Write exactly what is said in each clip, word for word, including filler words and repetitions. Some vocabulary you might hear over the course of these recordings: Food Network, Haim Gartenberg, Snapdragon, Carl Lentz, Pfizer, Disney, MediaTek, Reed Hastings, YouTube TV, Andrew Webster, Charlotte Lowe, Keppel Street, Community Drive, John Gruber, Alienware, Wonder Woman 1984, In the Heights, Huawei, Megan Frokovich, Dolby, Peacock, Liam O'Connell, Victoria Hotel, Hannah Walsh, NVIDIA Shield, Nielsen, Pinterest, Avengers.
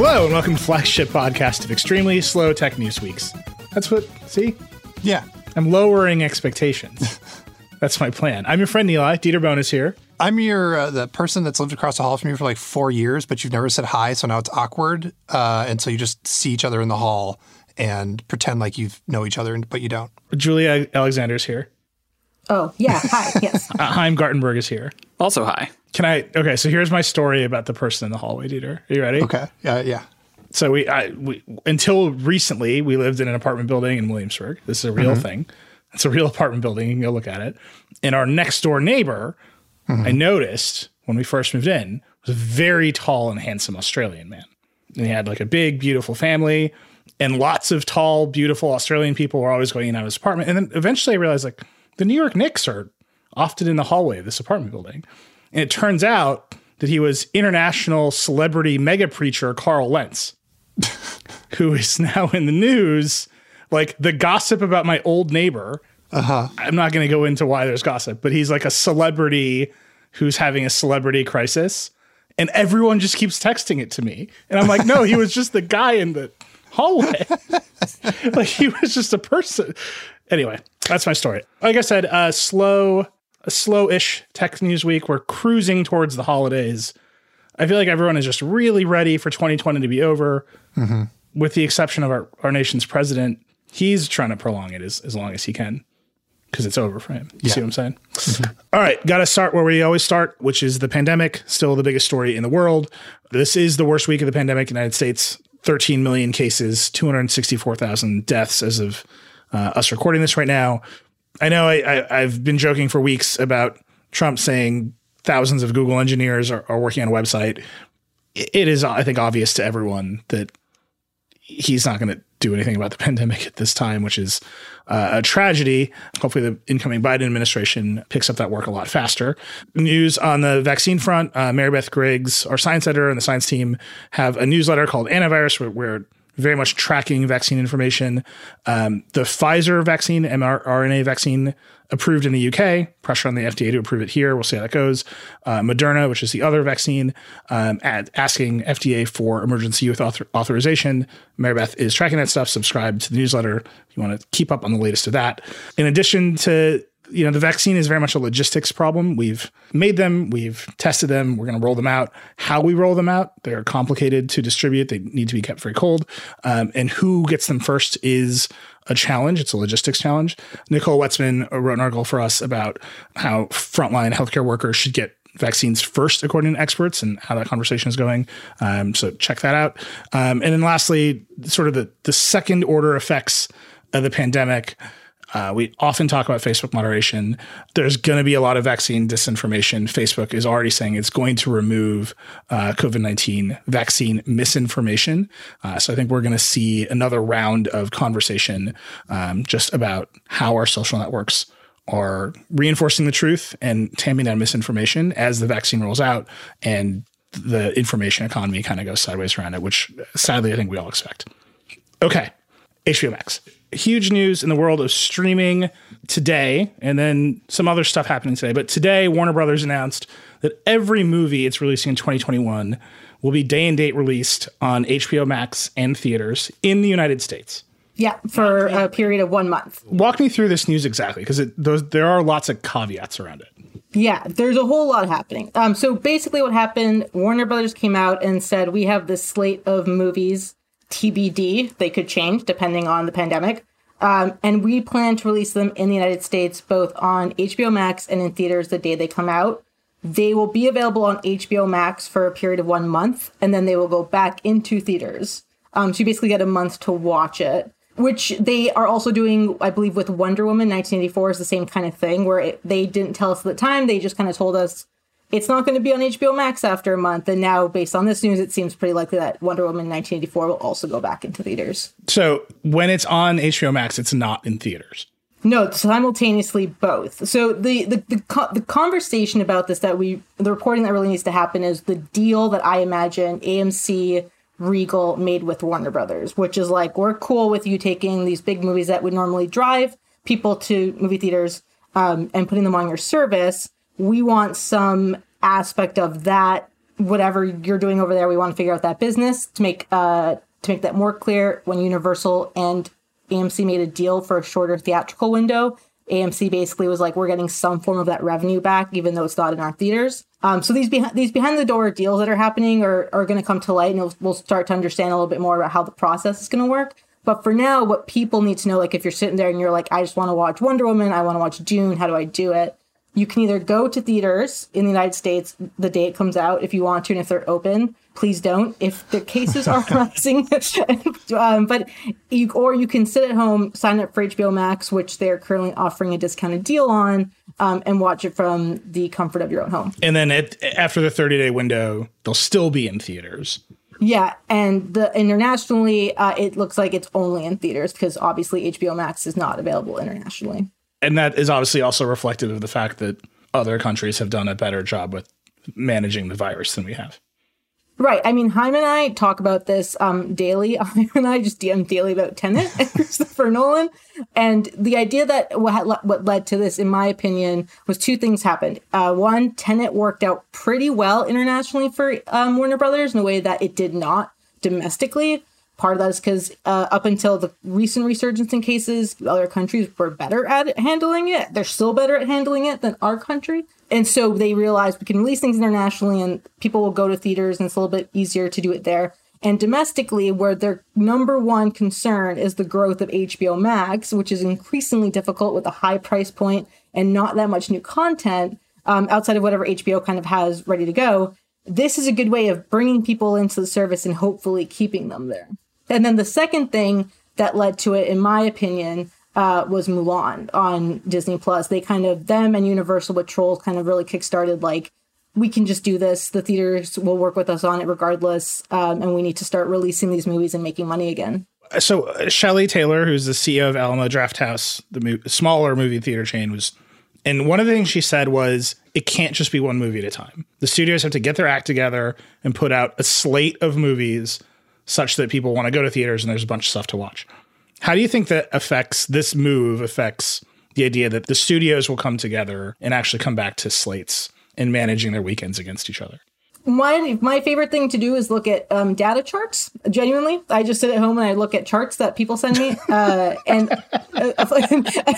Hello, and welcome to Flagship Podcast of Extremely Slow Tech News Weeks. That's what, see? Yeah. I'm lowering expectations. That's my plan. I'm your friend, Eli. Dieter Bone is here. I'm your uh, the person that's lived across the hall from you for like four years, but you've never said hi, so now it's awkward. Uh, and so you just see each other in the hall and pretend like you know each other, but you don't. Julia Alexander's here. Oh, yeah. Hi. Yes. uh, Haim Gartenberg is here. Also, hi. Can I? Okay, so here's my story about the person in the hallway, Dieter. Are you ready? Okay. Uh, yeah. So we, I, we until recently, we lived in an apartment building in Williamsburg. This is a real mm-hmm. thing. It's a real apartment building. You can go look at it. And our next door neighbor, mm-hmm. I noticed when we first moved in, was a very tall and handsome Australian man. And he had like a big, beautiful family. And lots of tall, beautiful Australian people were always going in and out of his apartment. And then eventually I realized, like, the New York Knicks are often in the hallway of this apartment building. And it turns out that he was international celebrity mega preacher Carl Lentz, who is now in the news. Like, the gossip about my old neighbor, uh-huh. I'm not going to go into why there's gossip, but he's like a celebrity who's having a celebrity crisis. And everyone just keeps texting it to me. And I'm like, no, he was just the guy in the hallway. Like, he was just a person. Anyway, that's my story. Like I said, uh, slow, a slow-ish tech news week. We're cruising towards the holidays. I feel like everyone is just really ready for twenty twenty to be over, mm-hmm. with the exception of our, our nation's president. He's trying to prolong it as, as long as he can because it's over for him. You yeah. see what I'm saying? Mm-hmm. All right. Got to start where we always start, which is the pandemic. Still the biggest story in the world. This is the worst week of the pandemic in the United States. thirteen million cases, two hundred sixty-four thousand deaths as of uh, us recording this right now. I know I, I, I've been joking for weeks about Trump saying thousands of Google engineers are, are working on a website. It is, I think, obvious to everyone that he's not going to do anything about the pandemic at this time, which is uh, a tragedy. Hopefully the incoming Biden administration picks up that work a lot faster. News on the vaccine front, uh, Marybeth Griggs, our science editor, and the science team have a newsletter called Antivirus, where we're very much tracking vaccine information. Um, the Pfizer vaccine, mRNA vaccine, approved in the U K. Pressure on the F D A to approve it here. We'll see how that goes. Uh, Moderna, which is the other vaccine, um, at asking F D A for emergency use author- authorization. Marybeth is tracking that stuff. Subscribe to the newsletter if you want to keep up on the latest of that. In addition to, you know, the vaccine is very much a logistics problem. We've made them, we've tested them, we're going to roll them out. How we roll them out, they're complicated to distribute. They need to be kept very cold. Um, and who gets them first is a challenge. It's a logistics challenge. Nicole Wetzman wrote an article for us about how frontline healthcare workers should get vaccines first, according to experts, and how that conversation is going. Um, so check that out. Um, and then lastly, sort of the, the second order effects of the pandemic. Uh, we often talk about Facebook moderation. There's going to be a lot of vaccine disinformation. Facebook is already saying it's going to remove uh, COVID nineteen vaccine misinformation. Uh, so I think we're going to see another round of conversation um, just about how our social networks are reinforcing the truth and tamping down misinformation as the vaccine rolls out and the information economy kind of goes sideways around it, which sadly I think we all expect. Okay, H B O Max. Huge news in the world of streaming today, and then some other stuff happening today. But today, Warner Brothers announced that every movie it's releasing in twenty twenty-one will be day and date released on H B O Max and theaters in the United States. Yeah, for a period of one month. Walk me through this news exactly, because those there are lots of caveats around it. Yeah, there's a whole lot happening. Um, so basically what happened, Warner Brothers came out and said, we have this slate of movies. T B D, they could change depending on the pandemic. Um, and we plan to release them in the United States, both on H B O Max and in theaters the day they come out. They will be available on H B O Max for a period of one month, and then they will go back into theaters. Um, so you basically get a month to watch it, which they are also doing, I believe, with Wonder Woman nineteen eighty-four is the same kind of thing, where it, they didn't tell us at the time. They just kind of told us, it's not going to be on H B O Max after a month. And now, based on this news, it seems pretty likely that Wonder Woman nineteen eighty-four will also go back into theaters. So when it's on H B O Max, it's not in theaters. No, simultaneously both. So the the the, co- the conversation about this, that we the reporting that really needs to happen is the deal that I imagine A M C Regal made with Warner Brothers, which is like, we're cool with you taking these big movies that would normally drive people to movie theaters um, and putting them on your service. We want some aspect of that whatever you're doing over there, we want to figure out that business to make uh, to make that more clear. When Universal and A M C made a deal for a shorter theatrical window, A M C basically was like, we're getting some form of that revenue back, even though it's not in our theaters. Um, so these, beh- these behind-the-door deals that are happening are, are going to come to light, and we'll start to understand a little bit more about how the process is going to work. But for now, what people need to know, like if you're sitting there and you're like, I just want to watch Wonder Woman, I want to watch Dune, how do I do it? You can either go to theaters in the United States the day it comes out if you want to, and if they're open. Please don't if the cases are rising. um, but you, or you can sit at home, sign up for H B O Max, which they're currently offering a discounted deal on, um, and watch it from the comfort of your own home. And then at, after the thirty-day window, they'll still be in theaters. Yeah, and the internationally, uh, it looks like it's only in theaters because obviously H B O Max is not available internationally. And that is obviously also reflective of the fact that other countries have done a better job with managing the virus than we have. Right. I mean, Haim and I talk about this um, daily. Haim and I just D M daily about Tenet and Christopher Nolan. And the idea that what, what led to this, in my opinion, was two things happened. Uh, one, Tenet worked out pretty well internationally for um, Warner Brothers in a way that it did not domestically. Part of that is because uh, up until the recent resurgence in cases, other countries were better at handling it. They're still better at handling it than our country. And so they realized we can release things internationally and people will go to theaters and it's a little bit easier to do it there. And domestically, where their number one concern is the growth of H B O Max, which is increasingly difficult with a high price point and not that much new content um, outside of whatever H B O kind of has ready to go. This is a good way of bringing people into the service and hopefully keeping them there. And then the second thing that led to it, in my opinion, Uh, was Mulan on Disney Plus. They kind of, them and Universal with Trolls kind of really kickstarted, like, we can just do this. The theaters will work with us on it regardless. Um, and we need to start releasing these movies and making money again. So uh, Shelley Taylor, who's the C E O of Alamo Drafthouse, the mo- smaller movie theater chain, was, and one of the things she said was, it can't just be one movie at a time. The studios have to get their act together and put out a slate of movies such that people want to go to theaters and there's a bunch of stuff to watch. How do you think that affects this move, affects the idea that the studios will come together and actually come back to slates and managing their weekends against each other? My, my favorite thing to do is look at um, data charts. Genuinely, I just sit at home and I look at charts that people send me. Uh, and a,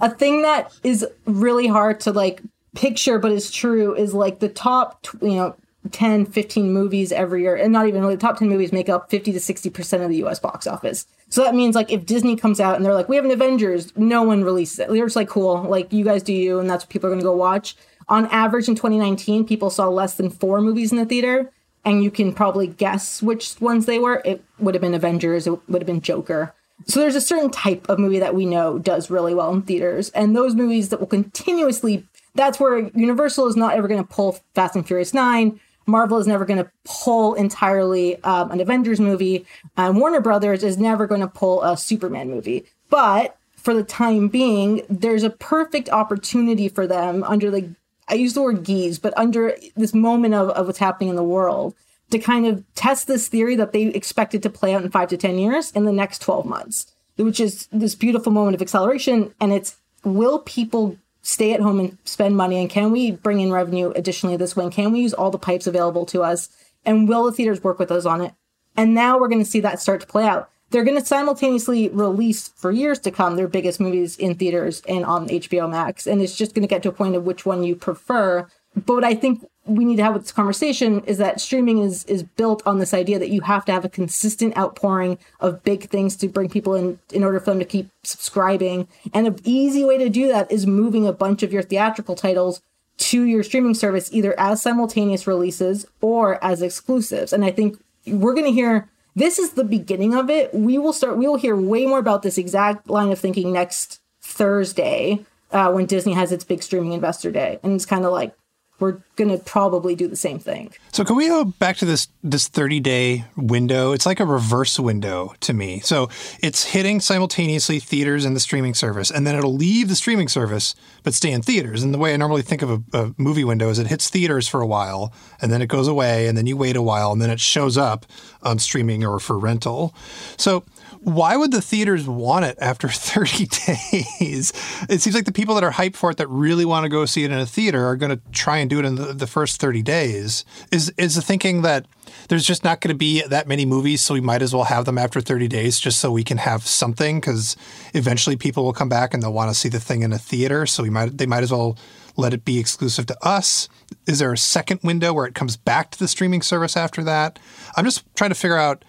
a thing that is really hard to like picture, but is true, is like the top, you know, ten, fifteen movies every year, and not even really the top ten movies make up fifty to sixty percent of the U S box office. So that means like if Disney comes out and they're like, we have an Avengers, no one releases it. They're just like, cool, like you guys do you, and that's what people are going to go watch. On average in twenty nineteen, people saw less than four movies in the theater, and you can probably guess which ones they were. It would have been Avengers, it would have been Joker. So there's a certain type of movie that we know does really well in theaters, and those movies that will continuously, that's where Universal is not ever going to pull Fast and Furious nine, Marvel is never going to pull entirely um, an Avengers movie. Um, Warner Brothers is never going to pull a Superman movie. But for the time being, there's a perfect opportunity for them under the, I use the word geese, but under this moment of, of what's happening in the world to kind of test this theory that they expected to play out in five to ten years in the next twelve months, which is this beautiful moment of acceleration. And it's, will people stay at home and spend money? And can we bring in revenue additionally this way? And can we use all the pipes available to us? And will the theaters work with us on it? And now we're going to see that start to play out. They're going to simultaneously release for years to come their biggest movies in theaters and on H B O Max. And it's just going to get to a point of which one you prefer. But what I think we need to have with this conversation is that streaming is is built on this idea that you have to have a consistent outpouring of big things to bring people in in order for them to keep subscribing. And an easy way to do that is moving a bunch of your theatrical titles to your streaming service, either as simultaneous releases or as exclusives. And I think we're going to hear, this is the beginning of it. We will start, we will hear way more about this exact line of thinking next Thursday uh, when Disney has its big streaming investor day. And it's kind of like, we're going to probably do the same thing. So can we go back to this this thirty-day window? It's like a reverse window to me. So it's hitting simultaneously theaters and the streaming service, and then it'll leave the streaming service but stay in theaters. And the way I normally think of a, a movie window is it hits theaters for a while, and then it goes away, and then you wait a while, and then it shows up on streaming or for rental. So Why would the theaters want it after thirty days? It seems like the people that are hyped for it that really want to go see it in a theater are going to try and do it in the, the first thirty days. Is is the thinking that there's just not going to be that many movies, so we might as well have them after thirty days just so we can have something? Because eventually people will come back and they'll want to see the thing in a theater, so we might they might as well let it be exclusive to us. Is there a second window where it comes back to the streaming service after that? I'm just trying to figure out,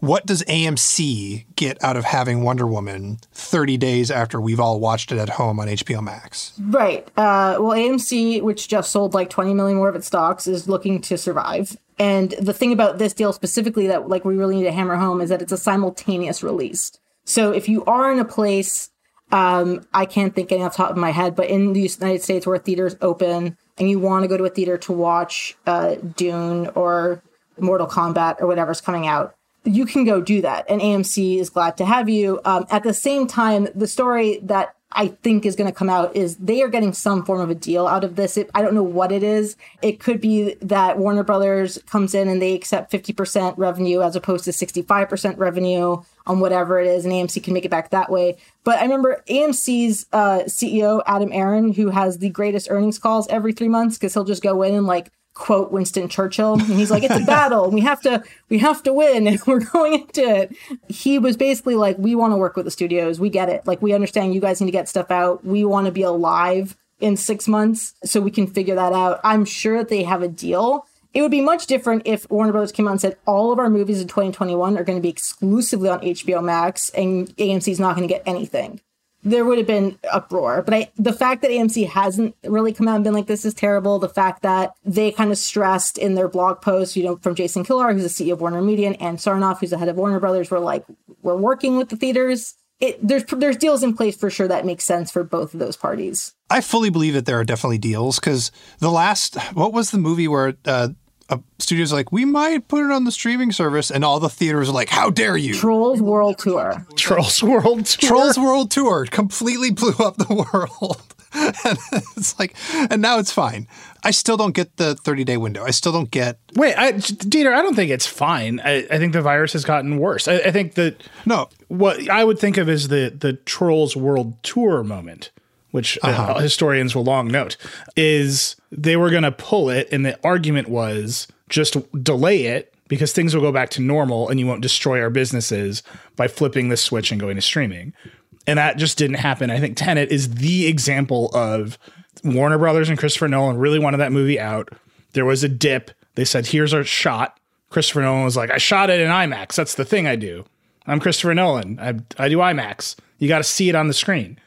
what does A M C get out of having Wonder Woman thirty days after we've all watched it at home on H B O Max? Right. Uh, well, A M C, which just sold like twenty million more of its stocks, is looking to survive. And the thing about this deal specifically that like we really need to hammer home is that it's a simultaneous release. So if you are in a place, um, I can't think any off the top of my head, but in the United States where theaters open and you want to go to a theater to watch uh, Dune or Mortal Kombat or whatever's coming out, you can go do that. And A M C is glad to have you. Um, at the same time, the story that I think is going to come out is they are getting some form of a deal out of this. It, I don't know what it is. It could be that Warner Brothers comes in and they accept fifty percent revenue as opposed to sixty-five percent revenue on whatever it is. And A M C can make it back that way. But I remember A M C's uh, C E O, Adam Aaron, who has the greatest earnings calls every three months because he'll just go in and like, quote Winston Churchill, and he's like, it's a battle and we have to we have to win and we're going into it. He was basically like, we want to work with the studios, we get it, like we understand you guys need to get stuff out, we want to be alive in six months so we can figure that out. I'm sure that they have a deal. It would be much different if Warner Brothers came out and said all of our movies in twenty twenty-one are going to be exclusively on H B O Max and A M C's not going to get anything. There would have been uproar. But I, the fact that A M C hasn't really come out and been like, this is terrible, the fact that they kind of stressed in their blog posts, you know, from Jason Kilar, who's the C E O of Warner Media, and Ann Sarnoff, who's the head of Warner Brothers, were like, we're working with the theaters. It, there's there's deals in place for sure that make sense for both of those parties. I fully believe that there are definitely deals, because the last, what was the movie where uh, a studio's like, we might put it on the streaming service, and all the theaters are like, how dare you? Trolls World Tour. Trolls World Tour. Trolls World Tour completely blew up the world. And it's like, and now it's fine. I still don't get the thirty-day window. I still don't get... Wait, I, Dieter, I don't think it's fine. I, I think the virus has gotten worse. I, I think that... No. What I would think of is the, the Trolls World Tour moment, which uh-huh. uh, historians will long note, is they were going to pull it, and the argument was just delay it because things will go back to normal and you won't destroy our businesses by flipping the switch and going to streaming. And that just didn't happen. I think Tenet is the example of Warner Brothers and Christopher Nolan really wanted that movie out. There was a dip. They said, here's our shot. Christopher Nolan was like, I shot it in IMAX. That's the thing I do. I'm Christopher Nolan. I, I do IMAX. You got to see it on the screen.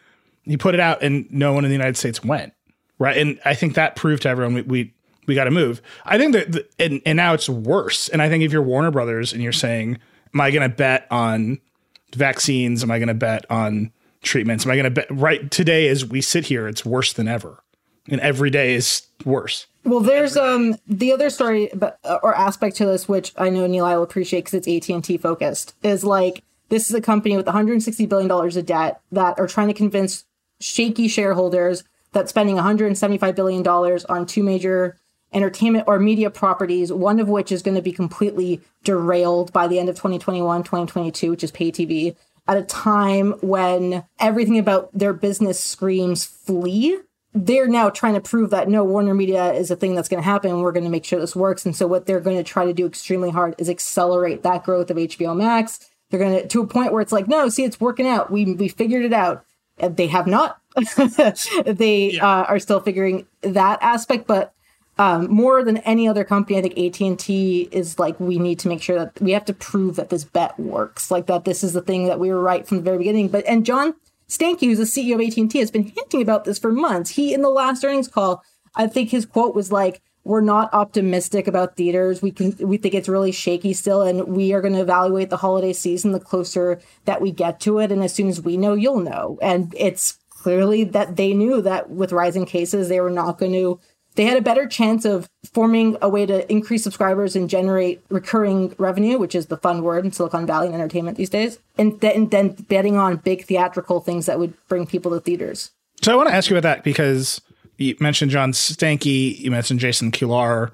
He put it out and no one in the United States went. Right. And I think that proved to everyone we we, we got to move. I think that the, and, and now it's worse. And I think if you're Warner Brothers and you're saying, am I going to bet on vaccines? Am I going to bet on treatments? Am I going to bet right today as we sit here? It's worse than ever. And every day is worse. Well, there's um the other story but, or aspect to this, which I know Neil, I will appreciate because it's A T and T focused, is like this is a company with one hundred sixty billion dollars of debt that are trying to convince shaky shareholders that's spending one hundred seventy-five billion dollars on two major entertainment or media properties, one of which is going to be completely derailed by the end of twenty twenty-one, twenty twenty-two, which is pay T V, at a time when everything about their business screams flee. They're now trying to prove that, no, Warner Media is a thing that's going to happen, and we're going to make sure this works. And so what they're going to try to do extremely hard is accelerate that growth of H B O Max. They're going to, to a point where it's like, no, see, it's working out. We, we figured it out. They have not. they yeah. uh, are still figuring that aspect. But um, more than any other company, I think A T and T is like, we need to make sure that we have to prove that this bet works, like that this is the thing that we were right from the very beginning. But and John Stankey, who's the C E O of A T and T, has been hinting about this for months. He, in the last earnings call, I think his quote was like, we're not optimistic about theaters. We can, we think it's really shaky still, and we are going to evaluate the holiday season the closer that we get to it. And as soon as we know, you'll know. And it's clearly that they knew that with rising cases, they were not going to, they had a better chance of forming a way to increase subscribers and generate recurring revenue, which is the fun word in Silicon Valley and entertainment these days, and then, then betting on big theatrical things that would bring people to theaters. So I want to ask you about that because you mentioned John Stankey, you mentioned Jason Kilar.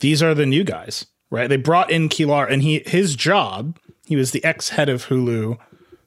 These are the new guys, right? They brought in Kilar, and he his job, he was the ex-head of Hulu,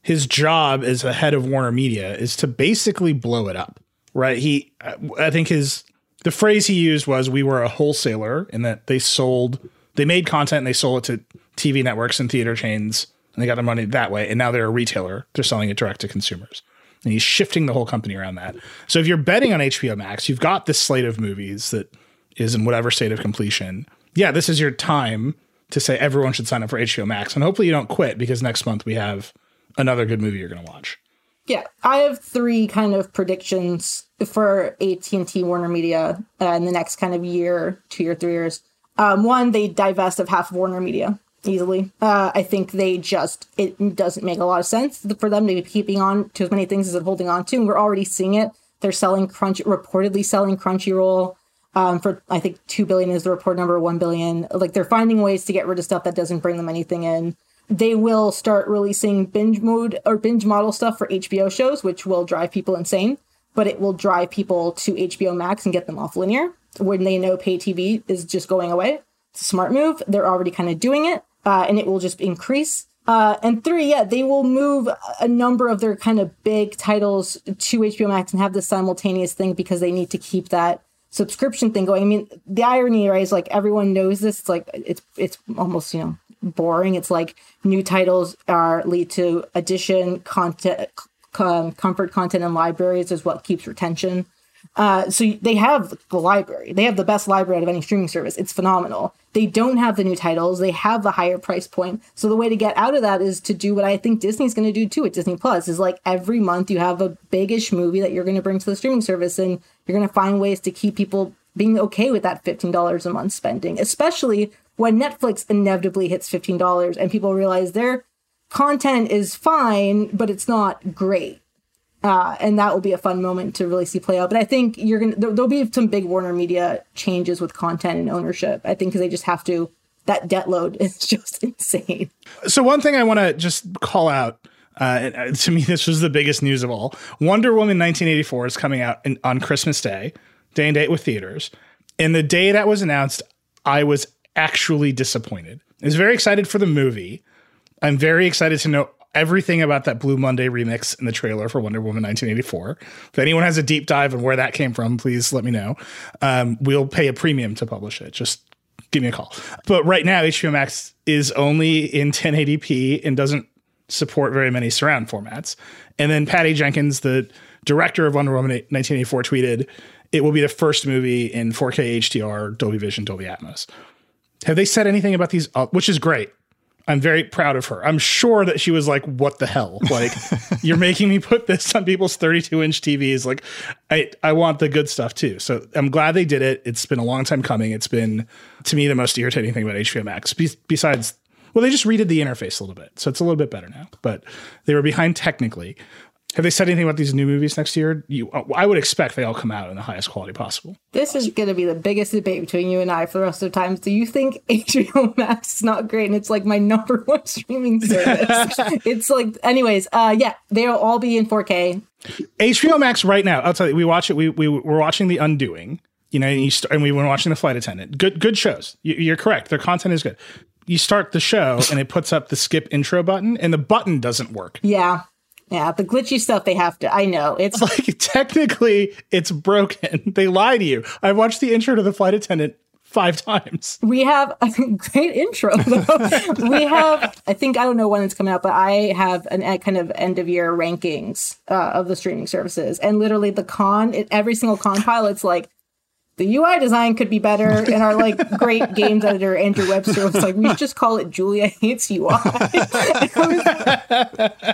his job as the head of Warner Media is to basically blow it up, right? He, I think his, the phrase he used was, we were a wholesaler, in that they sold, they made content and they sold it to T V networks and theater chains, and they got their money that way. And now they're a retailer. They're selling it direct to consumers. And he's shifting the whole company around that. So if you're betting on H B O Max, you've got this slate of movies that is in whatever state of completion. Yeah, this is your time to say everyone should sign up for H B O Max. And hopefully you don't quit, because next month we have another good movie you're going to watch. Yeah, I have three kind of predictions for A T and T Warner Media uh, in the next kind of year, two year, three years. Um, one, they divest of half of Warner Media easily. Uh, I think they just, it doesn't make a lot of sense for them to be keeping on to as many things as they're holding on to. And we're already seeing it. They're selling Crunch, reportedly selling Crunchyroll um, for, I think, two billion dollars is the report number, one billion dollars. Like, they're finding ways to get rid of stuff that doesn't bring them anything in. They will start releasing binge mode or binge model stuff for H B O shows, which will drive people insane, but it will drive people to H B O Max and get them off linear when they know pay T V is just going away. It's a smart move. They're already kind of doing it, uh, and it will just increase. Uh, and three, yeah, they will move a number of their kind of big titles to H B O Max and have this simultaneous thing because they need to keep that subscription thing going. I mean, the irony, right, is like everyone knows this. It's like it's it's almost, you know, boring. It's like new titles are lead to addition, content, com- comfort content, and libraries is what keeps retention. Uh, so they have the library. They have the best library out of any streaming service. It's phenomenal. They don't have the new titles. They have the higher price point. So the way to get out of that is to do what I think Disney's going to do too at Disney Plus, is like every month you have a big-ish movie that you're going to bring to the streaming service, and you're going to find ways to keep people being okay with that fifteen dollars a month spending, especially when Netflix inevitably hits fifteen dollars and people realize their content is fine, but it's not great. Uh, and that will be a fun moment to really see play out. But I think you're gonna there, there'll be some big Warner Media changes with content and ownership, I think, because they just have to. That debt load is just insane. So one thing I want to just call out, uh, to me, this was the biggest news of all. Wonder Woman nineteen eighty-four is coming out in, on Christmas Day, day and date with theaters. And the day that was announced, I was actually disappointed. I was very excited for the movie. I'm very excited to know everything about that Blue Monday remix in the trailer for Wonder Woman nineteen eighty-four. If anyone has a deep dive on where that came from, please let me know. Um, we'll pay a premium to publish it. Just give me a call. But right now, H B O Max is only in ten eighty p and doesn't support very many surround formats. And then Patty Jenkins, the director of Wonder Woman nineteen eighty-four, tweeted, "It will be the first movie in four K H D R, Dolby Vision, Dolby Atmos." Have they said anything about these? Uh, which is great. I'm very proud of her. I'm sure that she was like, what the hell? Like, you're making me put this on people's thirty-two inch T Vs. Like, I, I want the good stuff too. So I'm glad they did it. It's been a long time coming. It's been, to me, the most irritating thing about H B O Max. Be- besides, well, they just redid the interface a little bit. So it's a little bit better now. But they were behind technically. Have they said anything about these new movies next year? You, I would expect they all come out in the highest quality possible. This is going to be the biggest debate between you and I for the rest of the time. Do you think H B O Max is not great? And it's like my number one streaming service. It's like, anyways, uh, yeah, they'll all be in four K. H B O Max right now, I'll tell you, we watch it. We, we we're watching The Undoing, you know, and, you st- and we were watching The Flight Attendant. Good, good shows. You, you're correct. Their content is good. You start the show and it puts up the skip intro button, and the button doesn't work. Yeah. Yeah, the glitchy stuff they have to, I know. It's like, technically, it's broken. They lie to you. I watched the intro to The Flight Attendant five times. We have a great intro, though. We have, I think, I don't know when it's coming out, but I have an a kind of end-of-year rankings uh, of the streaming services. And literally the con, it, every single con pile, it's like, the U I design could be better. And our like great games editor, Andrew Webster, was like, we should just call it Julia Hates U I.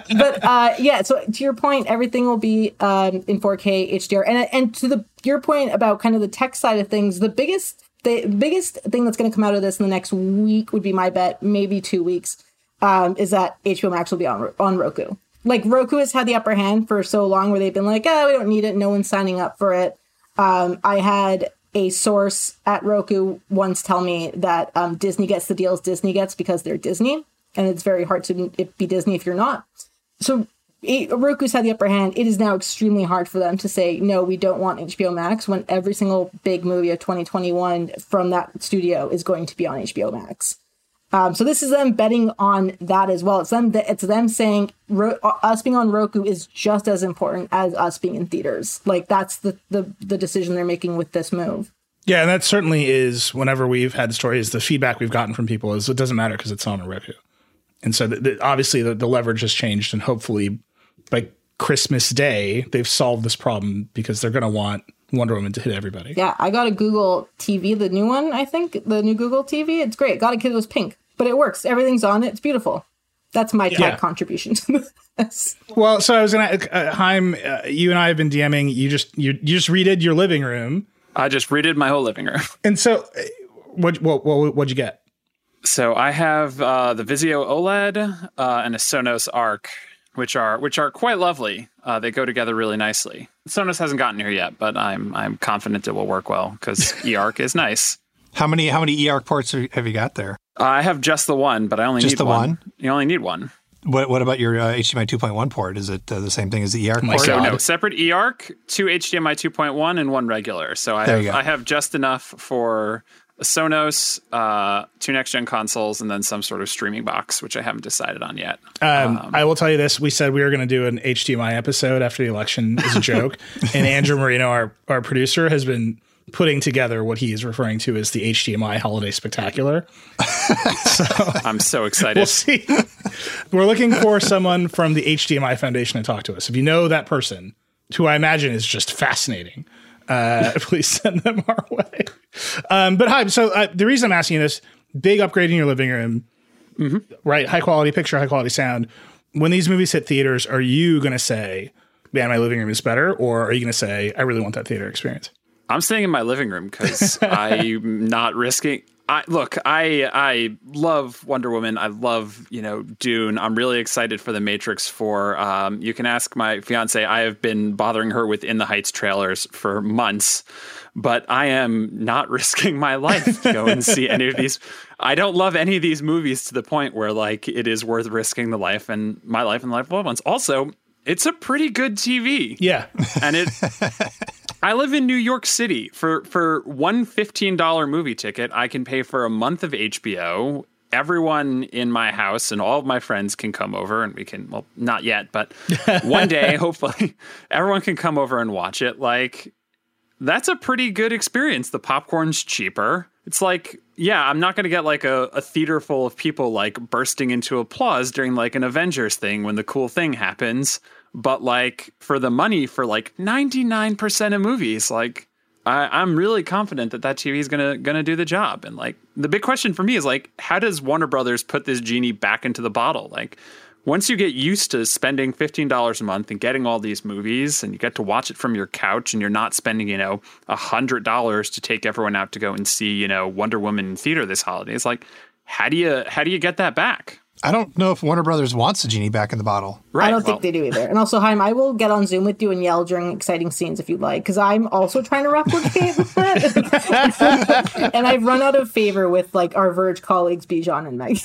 But uh, yeah, so to your point, everything will be um, in four K H D R. And and to the your point about kind of the tech side of things, the biggest, the biggest thing that's going to come out of this in the next week would be my bet, maybe two weeks, um, is that H B O Max will be on on Roku. Like, Roku has had the upper hand for so long where they've been like, oh, we don't need it. No one's signing up for it. Um, I had a source at Roku once tell me that um, Disney gets the deals Disney gets because they're Disney, and it's very hard to be Disney if you're not. So it, Roku's had the upper hand. It is now extremely hard for them to say, no, we don't want H B O Max, when every single big movie of twenty twenty-one from that studio is going to be on H B O Max. Um, so this is them betting on that as well. It's them, it's them saying ro- us being on Roku is just as important as us being in theaters. Like, that's the, the, the decision they're making with this move. Yeah, and that certainly is, whenever we've had stories, the feedback we've gotten from people is it doesn't matter because it's on a Roku. And so the, the, obviously the, the leverage has changed, and hopefully by Christmas Day, they've solved this problem because they're going to want Wonder Woman to hit everybody. Yeah, I got a Google T V, the new one, I think, the new Google T V. It's great. Got a kid that was pink. But it works. Everything's on it. It's beautiful. That's my yeah. contribution to this. Well, so I was going to, uh, Haim, uh, you and I have been DMing. You just you, you just redid your living room. I just redid my whole living room. And so what, what, what, what'd you get? So I have uh, the Vizio OLED uh, and a Sonos Arc, which are which are quite lovely. Uh, they go together really nicely. Sonos hasn't gotten here yet, but I'm I'm confident it will work well because eArc is nice. How many how many eArc ports have you got there? Uh, I have just the one, but I only just need the one. one. You only need one. What What about your uh, H D M I two point one port? Is it uh, the same thing as the eArc? My port? So no, separate eArc, two H D M I two point one, and one regular. So I have, I have just enough for Sonos, uh, two next gen consoles, and then some sort of streaming box, which I haven't decided on yet. Um, um, I will tell you this: we said we were going to do an H D M I episode after the election as a joke, and Andrew Marino, our our producer, has been putting together what he is referring to as the H D M I Holiday Spectacular. So, I'm so excited. We'll see. We're looking for someone from the H D M I Foundation to talk to us. If you know that person, who I imagine is just fascinating, uh, please send them our way. Um, but Haim, so uh, the reason I'm asking you this, big upgrade in your living room, mm-hmm. right? High quality picture, high quality sound. When these movies hit theaters, are you going to say, man, my living room is better? Or are you going to say, I really want that theater experience? I'm staying in my living room because I'm not risking. I look, I I love Wonder Woman. I love, you know, Dune. I'm really excited for The Matrix four. Um, you can ask my fiance. I have been bothering her with In the Heights trailers for months, but I am not risking my life to go and see any of these. I don't love any of these movies to the point where, like, it is worth risking the life and my life and the life of loved ones. Also, it's a pretty good T V. Yeah. And it... I live in New York City. For for one fifteen dollars movie ticket, I can pay for a month of H B O. Everyone in my house and all of my friends can come over and we can, well, not yet, but one day, hopefully, everyone can come over and watch it. Like, that's a pretty good experience. The popcorn's cheaper. It's like, yeah, I'm not going to get like a, a theater full of people like bursting into applause during like an Avengers thing when the cool thing happens. But like for the money for like ninety-nine percent of movies, like I, I'm really confident that that T V is gonna gonna do the job. And like the big question for me is like, how does Warner Brothers put this genie back into the bottle? Like once you get used to spending fifteen dollars a month and getting all these movies and you get to watch it from your couch and you're not spending, you know, one hundred dollars to take everyone out to go and see, you know, Wonder Woman in theater this holiday. It's like, how do you how do you get that back? I don't know if Warner Brothers wants the genie back in the bottle. Right, I don't well. think they do either. And also, Haim, I will get on Zoom with you and yell during exciting scenes if you'd like, because I'm also trying to replicate that. And I've run out of favor with like our Verge colleagues, Bijan and Mike.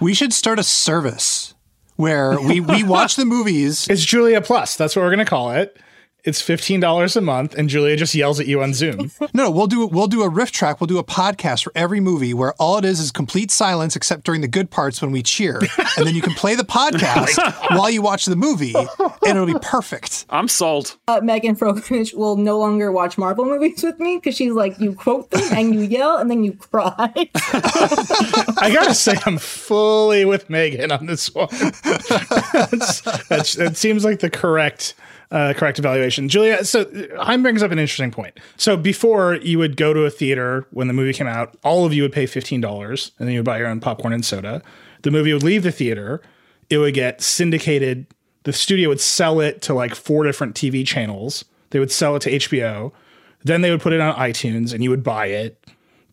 We should start a service where we, we watch the movies. It's Julia Plus. That's what we're going to call it. It's fifteen dollars a month, and Julia just yells at you on Zoom. No, we'll do we'll do a riff track. We'll do a podcast for every movie where all it is is complete silence, except during the good parts when we cheer. And then you can play the podcast while you watch the movie, and it'll be perfect. I'm sold. Uh, Megan Frokovich will no longer watch Marvel movies with me because she's like, you quote them, and you yell, and then you cry. I gotta say, I'm fully with Megan on this one. that's, that's, that seems like the correct... Uh, correct evaluation. Julia, so Haim brings up an interesting point. So before, you would go to a theater when the movie came out, all of you would pay fifteen dollars, and then you would buy your own popcorn and soda. The movie would leave the theater. It would get syndicated. The studio would sell it to like four different T V channels. They would sell it to H B O. Then they would put it on iTunes, and you would buy it.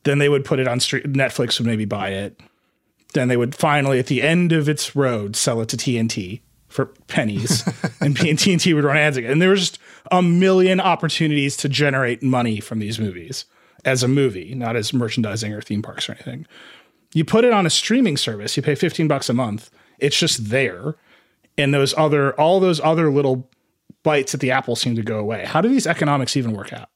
Then they would put it on street. Netflix would maybe buy it. Then they would finally, at the end of its road, sell it to T N T. For pennies, and P N T would run ads again. And there was just a million opportunities to generate money from these movies as a movie, not as merchandising or theme parks or anything. You put it on a streaming service, you pay fifteen bucks a month. It's just there. And those other, all those other little bites at the apple seem to go away. How do these economics even work out?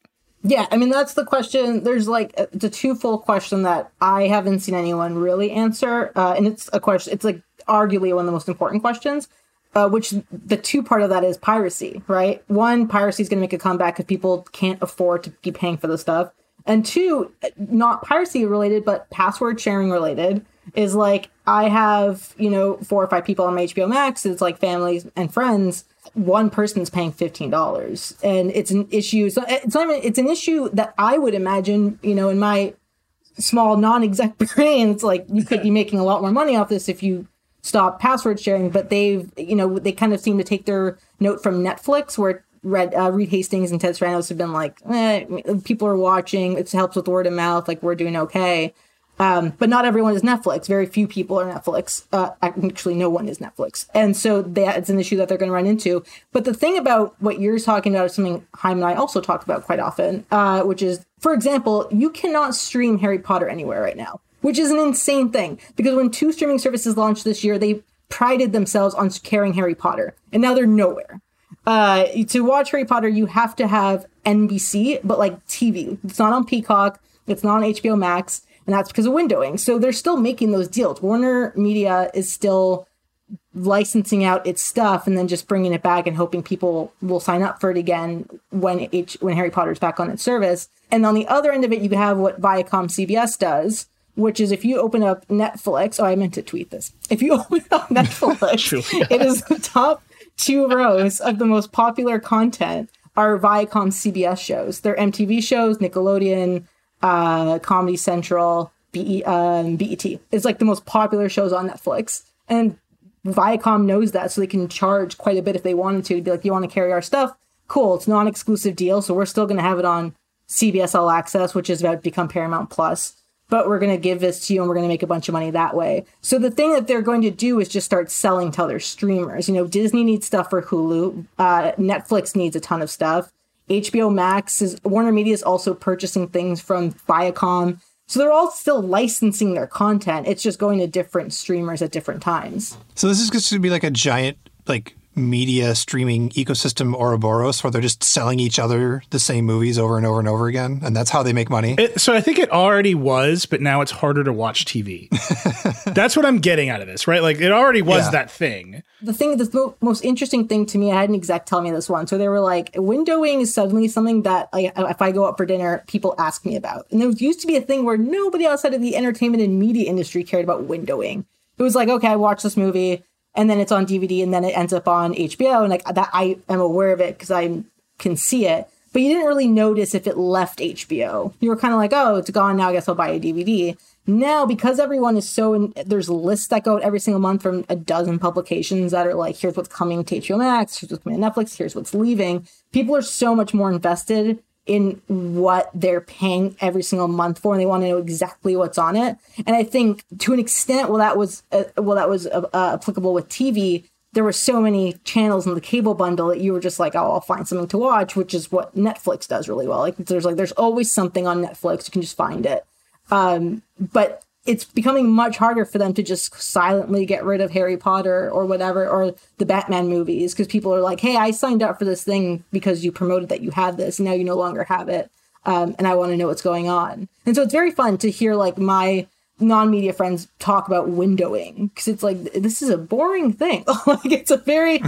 Yeah, I mean, that's the question. There's like a, it's a twofold question that I haven't seen anyone really answer. Uh, and it's a question, it's like arguably one of the most important questions, uh, which the two part of that is piracy, right? One, piracy is going to make a comeback because people can't afford to be paying for the stuff. And two, not piracy related, but password sharing related, is like, I have, you know, four or five people on my H B O Max. It's like families and friends. One person's paying fifteen dollars, and it's an issue. So it's not even, it's an issue that I would imagine, you know, in my small non-exec brain, it's like you could be making a lot more money off this if you stop password sharing. But they've, you know, they kind of seem to take their note from Netflix, where Read, uh, Reed Hastings and Ted Sarandos have been like, eh, people are watching. It helps with word of mouth. Like, we're doing okay. Um, but not everyone is Netflix. Very few people are Netflix. Uh, actually, no one is Netflix. And so that's an issue that they're going to run into. But the thing about what you're talking about is something Haim and I also talk about quite often, uh, which is, for example, you cannot stream Harry Potter anywhere right now, which is an insane thing. Because when two streaming services launched this year, they prided themselves on carrying Harry Potter. And now they're nowhere. Uh, to watch Harry Potter, you have to have N B C, but like T V. It's not on Peacock. It's not on H B O Max. And that's because of windowing. So they're still making those deals. Warner Media is still licensing out its stuff and then just bringing it back and hoping people will sign up for it again when H- when Harry Potter's back on its service. And on the other end of it, you have what Viacom C B S does, which is if you open up Netflix. Oh, I meant to tweet this. If you open up Netflix, it is the top two rows of the most popular content are Viacom C B S shows. They're M T V shows, Nickelodeon, uh, Comedy Central, B E, um, B E T. It's like the most popular shows on Netflix. And Viacom knows that, so they can charge quite a bit if they wanted to. They'd be like, you want to carry our stuff? Cool. It's not an exclusive deal, so we're still going to have it on C B S All Access, which is about to become Paramount Plus. But we're going to give this to you and we're going to make a bunch of money that way. So the thing that they're going to do is just start selling to other streamers. You know, Disney needs stuff for Hulu. Uh, Netflix needs a ton of stuff. H B O Max is, Warner Media is also purchasing things from Viacom. So they're all still licensing their content. It's just going to different streamers at different times. So this is going to be like a giant, like, media streaming ecosystem Ouroboros, where they're just selling each other the same movies over and over and over again, and that's how they make money. It, so I think it already was, but now it's harder to watch T V. That's what I'm getting out of this, right? Like, it already was yeah. that thing. The thing, the mo- most interesting thing to me, I had an exec tell me this one. So they were like, windowing is suddenly something that I, if I go out for dinner, people ask me about. And there used to be a thing where nobody outside of the entertainment and media industry cared about windowing. It was like, okay, I watched this movie, and then it's on D V D, and then it ends up on H B O, and like that, I am aware of it because I can see it. But you didn't really notice if it left H B O. You were kind of like, oh, it's gone now. I guess I'll buy a D V D. Now, because everyone is so in, there's lists that go out every single month from a dozen publications that are like, here's what's coming to H B O Max, here's what's coming to Netflix, here's what's leaving. People are so much more invested in what they're paying every single month for, and they want to know exactly what's on it. And I think to an extent, well, that was uh, well, that was uh, uh, applicable with T V. There were so many channels in the cable bundle that you were just like, oh, I'll find something to watch, which is what Netflix does really well. Like there's like there's always something on Netflix. You can just find it. Um, but it's becoming much harder for them to just silently get rid of Harry Potter or whatever, or the Batman movies, because people are like, hey, I signed up for this thing because you promoted that you had this, and now you no longer have it, um, and I want to know what's going on. And so it's very fun to hear, like, my non-media friends talk about windowing, because it's like, this is a boring thing. Like, it's a very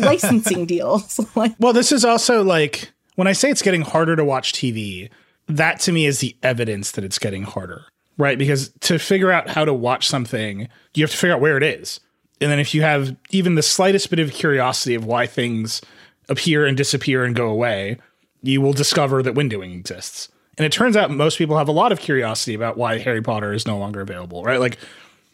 licensing deal. So, like, well, this is also, like, when I say it's getting harder to watch T V, that to me is the evidence that it's getting harder. Right, because to figure out how to watch something, you have to figure out where it is. And then if you have even the slightest bit of curiosity of why things appear and disappear and go away, you will discover that windowing exists. And it turns out most people have a lot of curiosity about why Harry Potter is no longer available, right? Like,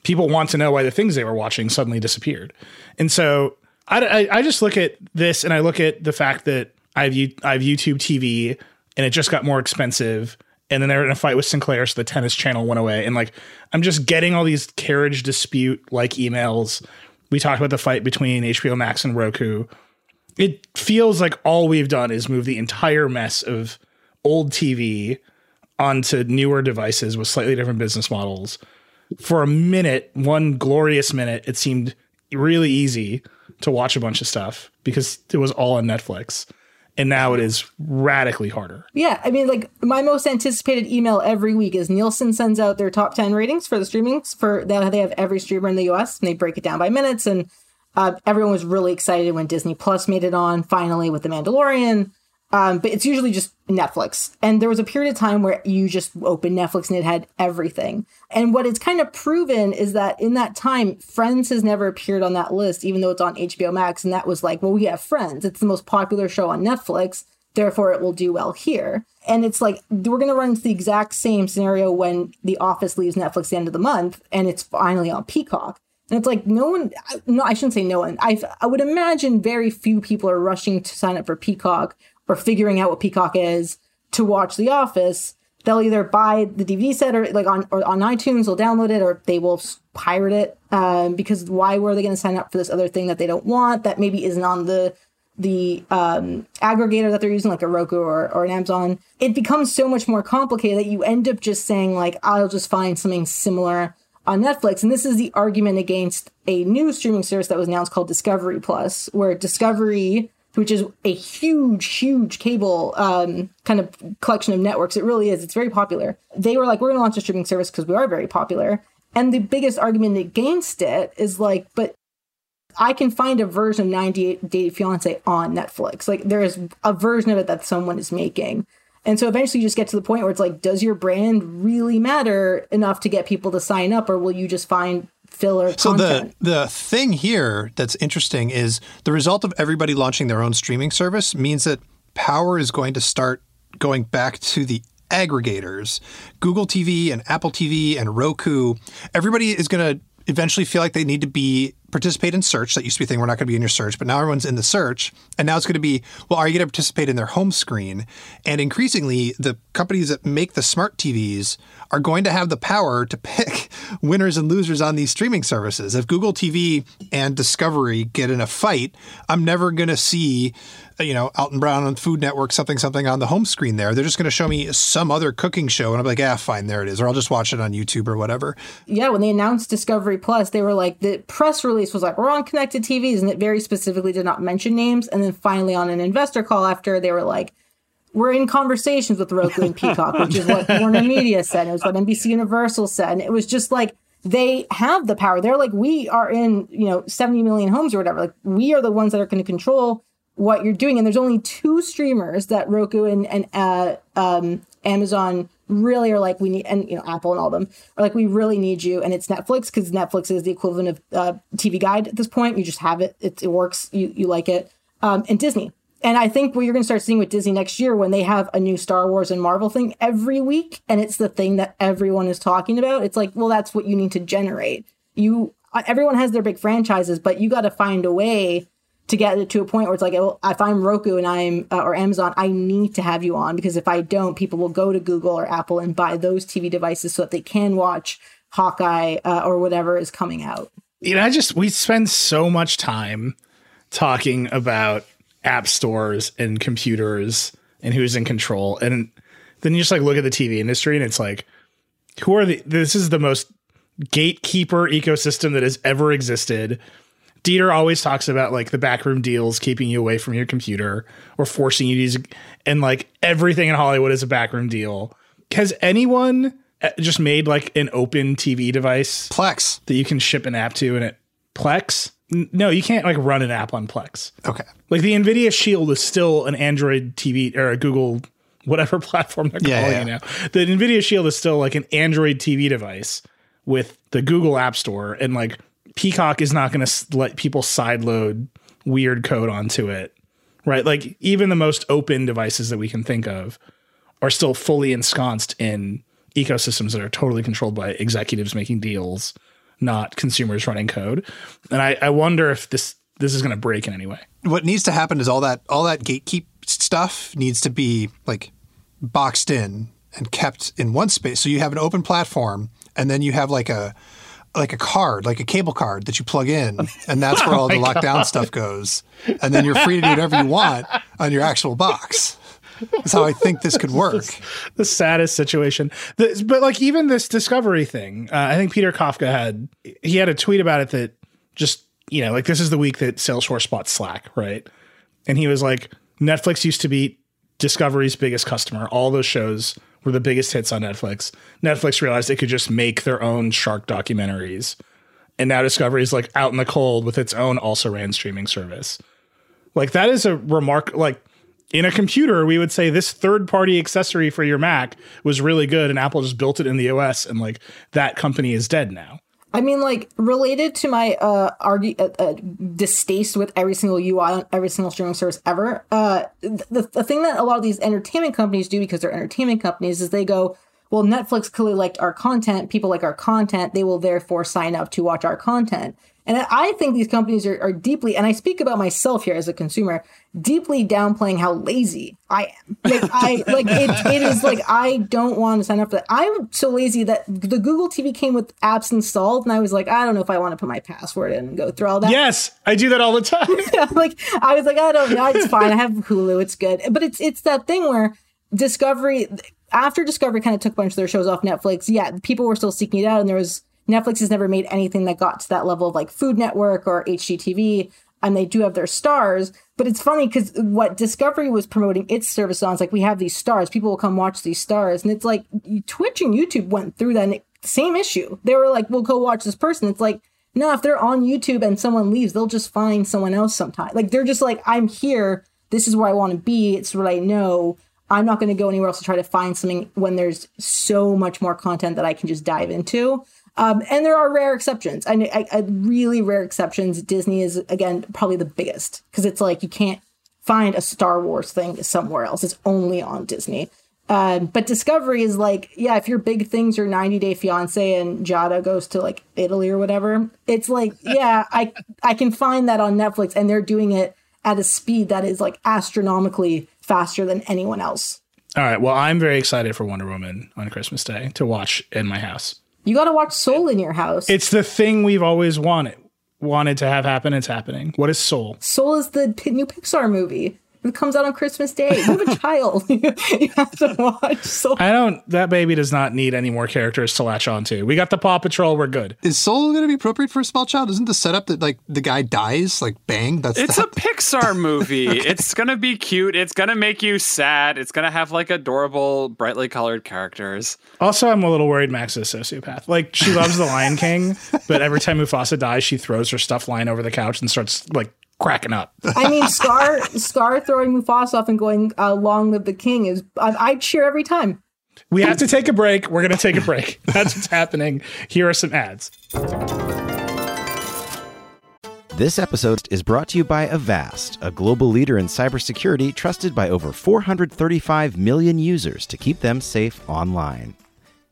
people want to know why the things they were watching suddenly disappeared. And so I, I, I just look at this and I look at the fact that I have, I have YouTube T V and it just got more expensive. And then they're in a fight with Sinclair, so the tennis channel went away. And, like, I'm just getting all these carriage dispute-like emails. We talked about the fight between H B O Max and Roku. It feels like all we've done is move the entire mess of old T V onto newer devices with slightly different business models. For a minute, one glorious minute, it seemed really easy to watch a bunch of stuff because it was all on Netflix. And now it is radically harder. Yeah. I mean, like, my most anticipated email every week is Nielsen sends out their top ten ratings for the streamings for that. They have every streamer in the U S and they break it down by minutes. And uh, everyone was really excited when Disney Plus made it on finally with The Mandalorian. Um, but it's usually just Netflix. And there was a period of time where you just opened Netflix and it had everything. And what it's kind of proven is that in that time, Friends has never appeared on that list, even though it's on H B O Max. And that was like, well, we have Friends. It's the most popular show on Netflix. Therefore, it will do well here. And it's like, we're going to run into the exact same scenario when The Office leaves Netflix at the end of the month and it's finally on Peacock. And it's like, no one, no, I shouldn't say no one. I I would imagine very few people are rushing to sign up for Peacock or figuring out what Peacock is to watch The Office. They'll either buy the D V D set or like on or on iTunes, they'll download it, or they will pirate it. Um, because why were they going to sign up for this other thing that they don't want, that maybe isn't on the the um, aggregator that they're using, like a Roku or, or an Amazon? It becomes so much more complicated that you end up just saying, like, I'll just find something similar on Netflix. And this is the argument against a new streaming service that was announced called Discovery Plus, where Discovery, which is a huge, huge cable um, kind of collection of networks. It really is. It's very popular. They were like, we're going to launch a streaming service because we are very popular. And the biggest argument against it is like, but I can find a version of ninety-eight Day Fiancé on Netflix. Like, there is a version of it that someone is making. And so eventually you just get to the point where it's like, does your brand really matter enough to get people to sign up, or will you just find filler so content? The, the thing here that's interesting is the result of everybody launching their own streaming service means that power is going to start going back to the aggregators. Google T V and Apple T V and Roku, everybody is going to eventually feel like they need to be participate in search. That used to be a thing. We're not going to be in your search, but now everyone's in the search. And now it's going to be, well, are you going to participate in their home screen? And increasingly, the companies that make the smart T Vs are going to have the power to pick winners and losers on these streaming services. If Google T V and Discovery get in a fight, I'm never going to see, you know, Alton Brown on Food Network, something, something on the home screen there. They're just going to show me some other cooking show. And I'm like, ah, fine, there it is. Or I'll just watch it on YouTube or whatever. Yeah, when they announced Discovery Plus, they were like, the press release was like, we're on connected T Vs, and it very specifically did not mention names. And then finally on an investor call after, they were like, we're in conversations with Roku and Peacock, which is what Warner Media said. It was what N B C Universal said. And it was just like, they have the power. They're like, we are in, you know, seventy million homes or whatever. Like, we are the ones that are going to control what you're doing. And there's only two streamers that Roku and, and uh, um, Amazon really are like, we need, and, you know, Apple and all of them are like, we really need you. And it's Netflix, because Netflix is the equivalent of uh, T V Guide at this point. You just have it. It, it works. You you like it. Um, and Disney. And I think what you're going to start seeing with Disney next year, when they have a new Star Wars and Marvel thing every week, and it's the thing that everyone is talking about. It's like, well, that's what you need to generate. You, everyone has their big franchises, but you got to find a way to get it to a point where it's like, well, if I'm Roku and I'm uh, or Amazon, I need to have you on, because if I don't, people will go to Google or Apple and buy those T V devices so that they can watch Hawkeye uh, or whatever is coming out. You know, I just we spend so much time talking about app stores and computers and who's in control. And then you just like look at the T V industry and it's like, who are the this is the most gatekeeper ecosystem that has ever existed. Dieter always talks about like the backroom deals keeping you away from your computer or forcing you to use, and like everything in Hollywood is a backroom deal. Has anyone just made like an open T V device? Plex. That you can ship an app to, and it Plex? No, you can't like run an app on Plex. Okay. Like the NVIDIA Shield is still an Android T V or a Google, whatever platform they're yeah, calling yeah. it now. The NVIDIA Shield is still like an Android T V device with the Google App Store, and like Peacock is not going to let people sideload weird code onto it, right? Like even the most open devices that we can think of are still fully ensconced in ecosystems that are totally controlled by executives making deals, not consumers running code. And I, I wonder if this this is going to break in any way. What needs to happen is all that all that gatekeep stuff needs to be like boxed in and kept in one space. So you have an open platform, and then you have like a like a card, like a cable card that you plug in, and that's where all oh the lockdown God. stuff goes. And then you're free to do whatever you want on your actual box. That's how I think this could work. The saddest situation. The, but like even this Discovery thing, uh, I think Peter Kafka had, he had a tweet about it that just, you know, like this is the week that Salesforce bought Slack, right? And he was like, Netflix used to be Discovery's biggest customer. All those shows were the biggest hits on Netflix. Netflix realized they could just make their own shark documentaries. And now Discovery is like out in the cold with its own also-ran streaming service. Like, that is a remark. Like, in a computer, we would say this third-party accessory for your Mac was really good, and Apple just built it in the O S, and like that company is dead now. I mean, like, related to my uh, argue, uh, uh, distaste with every single U I on every single streaming service ever, uh, the, the thing that a lot of these entertainment companies do, because they're entertainment companies, is they go, well, Netflix clearly liked our content. People like our content. They will therefore sign up to watch our content. And I think these companies are, are deeply, and I speak about myself here as a consumer, deeply downplaying how lazy I am. Like, I, like it, it is like, I don't want to sign up for that. I'm so lazy that the Google T V came with apps installed, and I was like, I don't know if I want to put my password in and go through all that. Yes, I do that all the time. yeah, like, I was like, I don't know, it's fine. I have Hulu, it's good. But it's it's that thing where Discovery, after Discovery kind of took a bunch of their shows off Netflix, yeah, people were still seeking it out, and there was, Netflix has never made anything that got to that level of like Food Network or H G T V, and they do have their stars. But it's funny because what Discovery was promoting its service on is like, we have these stars, people will come watch these stars. And it's like Twitch and YouTube went through that, and it, same issue. They were like, we'll go watch this person. It's like, no, if they're on YouTube and someone leaves, they'll just find someone else sometime. Like, they're just like, I'm here. This is where I want to be. It's what I know. I'm not going to go anywhere else to try to find something when there's so much more content that I can just dive into. Um, and there are rare exceptions. I, I, I really rare exceptions. Disney is, again, probably the biggest, because it's like you can't find a Star Wars thing somewhere else. It's only on Disney. Um, but Discovery is like, yeah, if your big things are ninety day fiance and Giada goes to like Italy or whatever, it's like, yeah, I I can find that on Netflix. And they're doing it at a speed that is like astronomically faster than anyone else. All right. Well, I'm very excited for Wonder Woman on Christmas Day to watch in my house. You got to watch Soul in your house. It's the thing we've always wanted wanted to have happen. It's happening. What is Soul? Soul is the new Pixar movie. It comes out on Christmas Day. You have a child. You have to watch Soul. I don't. That baby does not need any more characters to latch onto. We got the Paw Patrol. We're good. Is Soul going to be appropriate for a small child? Isn't the setup that like the guy dies? Like bang. That's it's that. A Pixar movie. Okay. It's going to be cute. It's going to make you sad. It's going to have like adorable, brightly colored characters. Also, I'm a little worried Max is a sociopath. Like, she loves the Lion King, but every time Mufasa dies, she throws her stuff lying over the couch and starts like cracking up. I mean, Scar Scar throwing Mufasa off and going, uh, long live the king is, I, I cheer every time. We have to take a break. We're going to take a break. That's what's happening. Here are some ads. This episode is brought to you by Avast, a global leader in cybersecurity trusted by over four hundred thirty-five million users to keep them safe online.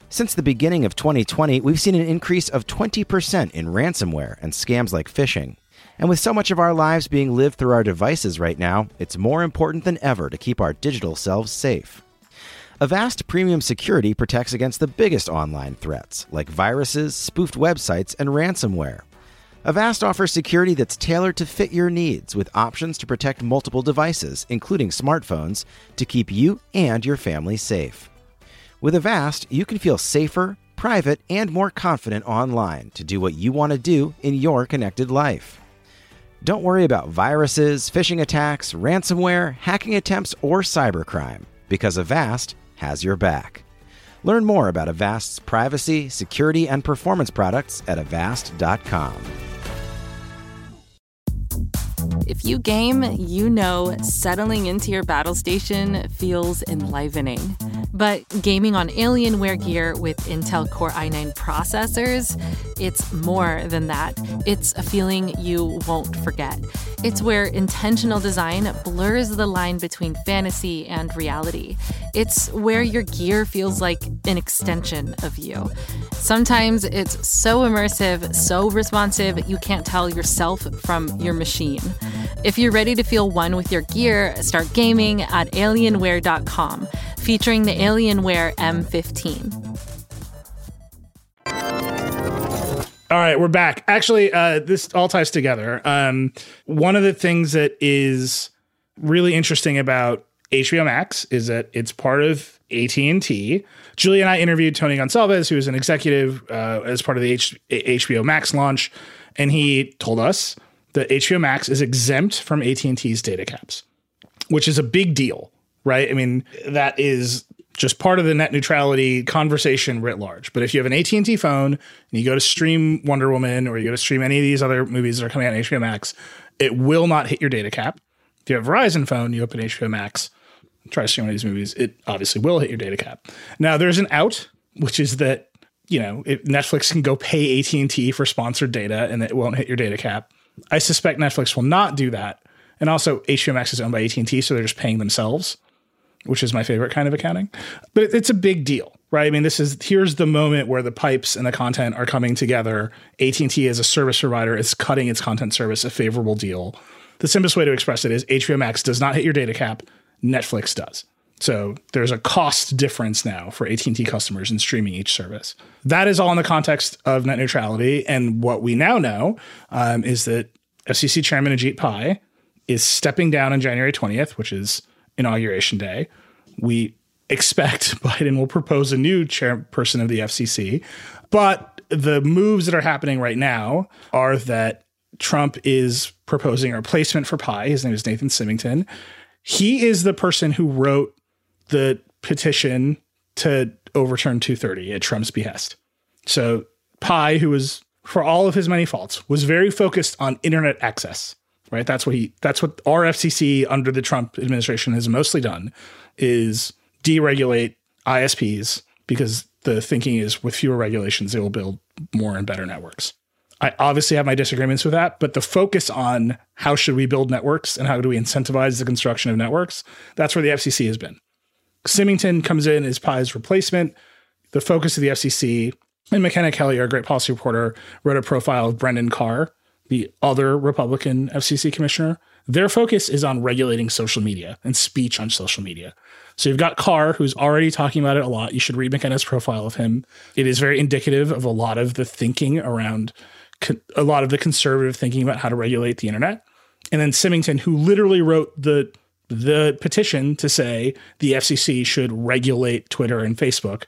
Since the beginning of twenty twenty, we've seen an increase of twenty percent in ransomware and scams like phishing. And with so much of our lives being lived through our devices right now, it's more important than ever to keep our digital selves safe. Avast Premium Security protects against the biggest online threats, like viruses, spoofed websites, and ransomware. Avast offers security that's tailored to fit your needs, with options to protect multiple devices, including smartphones, to keep you and your family safe. With Avast, you can feel safer, private, and more confident online to do what you want to do in your connected life. Don't worry about viruses, phishing attacks, ransomware, hacking attempts, or cybercrime, because Avast has your back. Learn more about Avast's privacy, security, and performance products at avast dot com. If you game, you know settling into your battle station feels enlivening. But gaming on Alienware gear with Intel Core i nine processors, it's more than that. It's a feeling you won't forget. It's where intentional design blurs the line between fantasy and reality. It's where your gear feels like an extension of you. Sometimes it's so immersive, so responsive, you can't tell yourself from your machine. If you're ready to feel one with your gear, start gaming at alienware dot com, featuring the Alienware M fifteen. All right, we're back. Actually, uh, this all ties together. Um, one of the things that is really interesting about H B O Max is that it's part of A T and T. Julie and I interviewed Tony Gonsalves, who is an executive uh, as part of the H- HBO Max launch, and he told us that H B O Max is exempt from A T and T's data caps. which is a big deal, right? I mean, that is just part of the net neutrality conversation writ large. But if you have an A T and T phone and you go to stream Wonder Woman, or you go to stream any of these other movies that are coming out on H B O Max, it will not hit your data cap. If you have a Verizon phone, you open H B O Max, try to stream one of these movies, it obviously will hit your data cap. Now, there's an out, which is that, you know, it, Netflix can go pay A T and T for sponsored data and it won't hit your data cap. I suspect Netflix will not do that. And also, H B O Max is owned by A T and T, so they're just paying themselves, which is my favorite kind of accounting. But it, it's a big deal, right? I mean, this is here's the moment where the pipes and the content are coming together. A T and T as a service provider is cutting its content service a favorable deal. The simplest way to express it is H B O Max does not hit your data cap. Netflix does. So there's a cost difference now for A T and T customers in streaming each service. That is all in the context of net neutrality. And what we now know um, is that F C C Chairman Ajit Pai is stepping down on January twentieth, which is Inauguration Day. We expect Biden will propose a new chairperson of the F C C. But the moves that are happening right now are that Trump is proposing a replacement for Pai. His name is Nathan Symington. He is the person who wrote the petition to overturn two thirty at Trump's behest. So Pai, who was, for all of his many faults, was very focused on internet access, right? That's what he, that's what our F C C under the Trump administration has mostly done, is deregulate I S Ps, because the thinking is with fewer regulations, they will build more and better networks. I obviously have my disagreements with that, but the focus on how should we build networks and how do we incentivize the construction of networks, that's where the F C C has been. Symington comes in as Pai's replacement. The focus of the F C C, and McKenna Kelly, our great policy reporter, wrote a profile of Brendan Carr, the other Republican F C C commissioner. Their focus is on regulating social media and speech on social media. So you've got Carr, who's already talking about it a lot. You should read McKenna's profile of him. It is very indicative of a lot of the thinking around a lot of the conservative thinking about how to regulate the internet. And then Symington, who literally wrote the the petition to say the F C C should regulate Twitter and Facebook,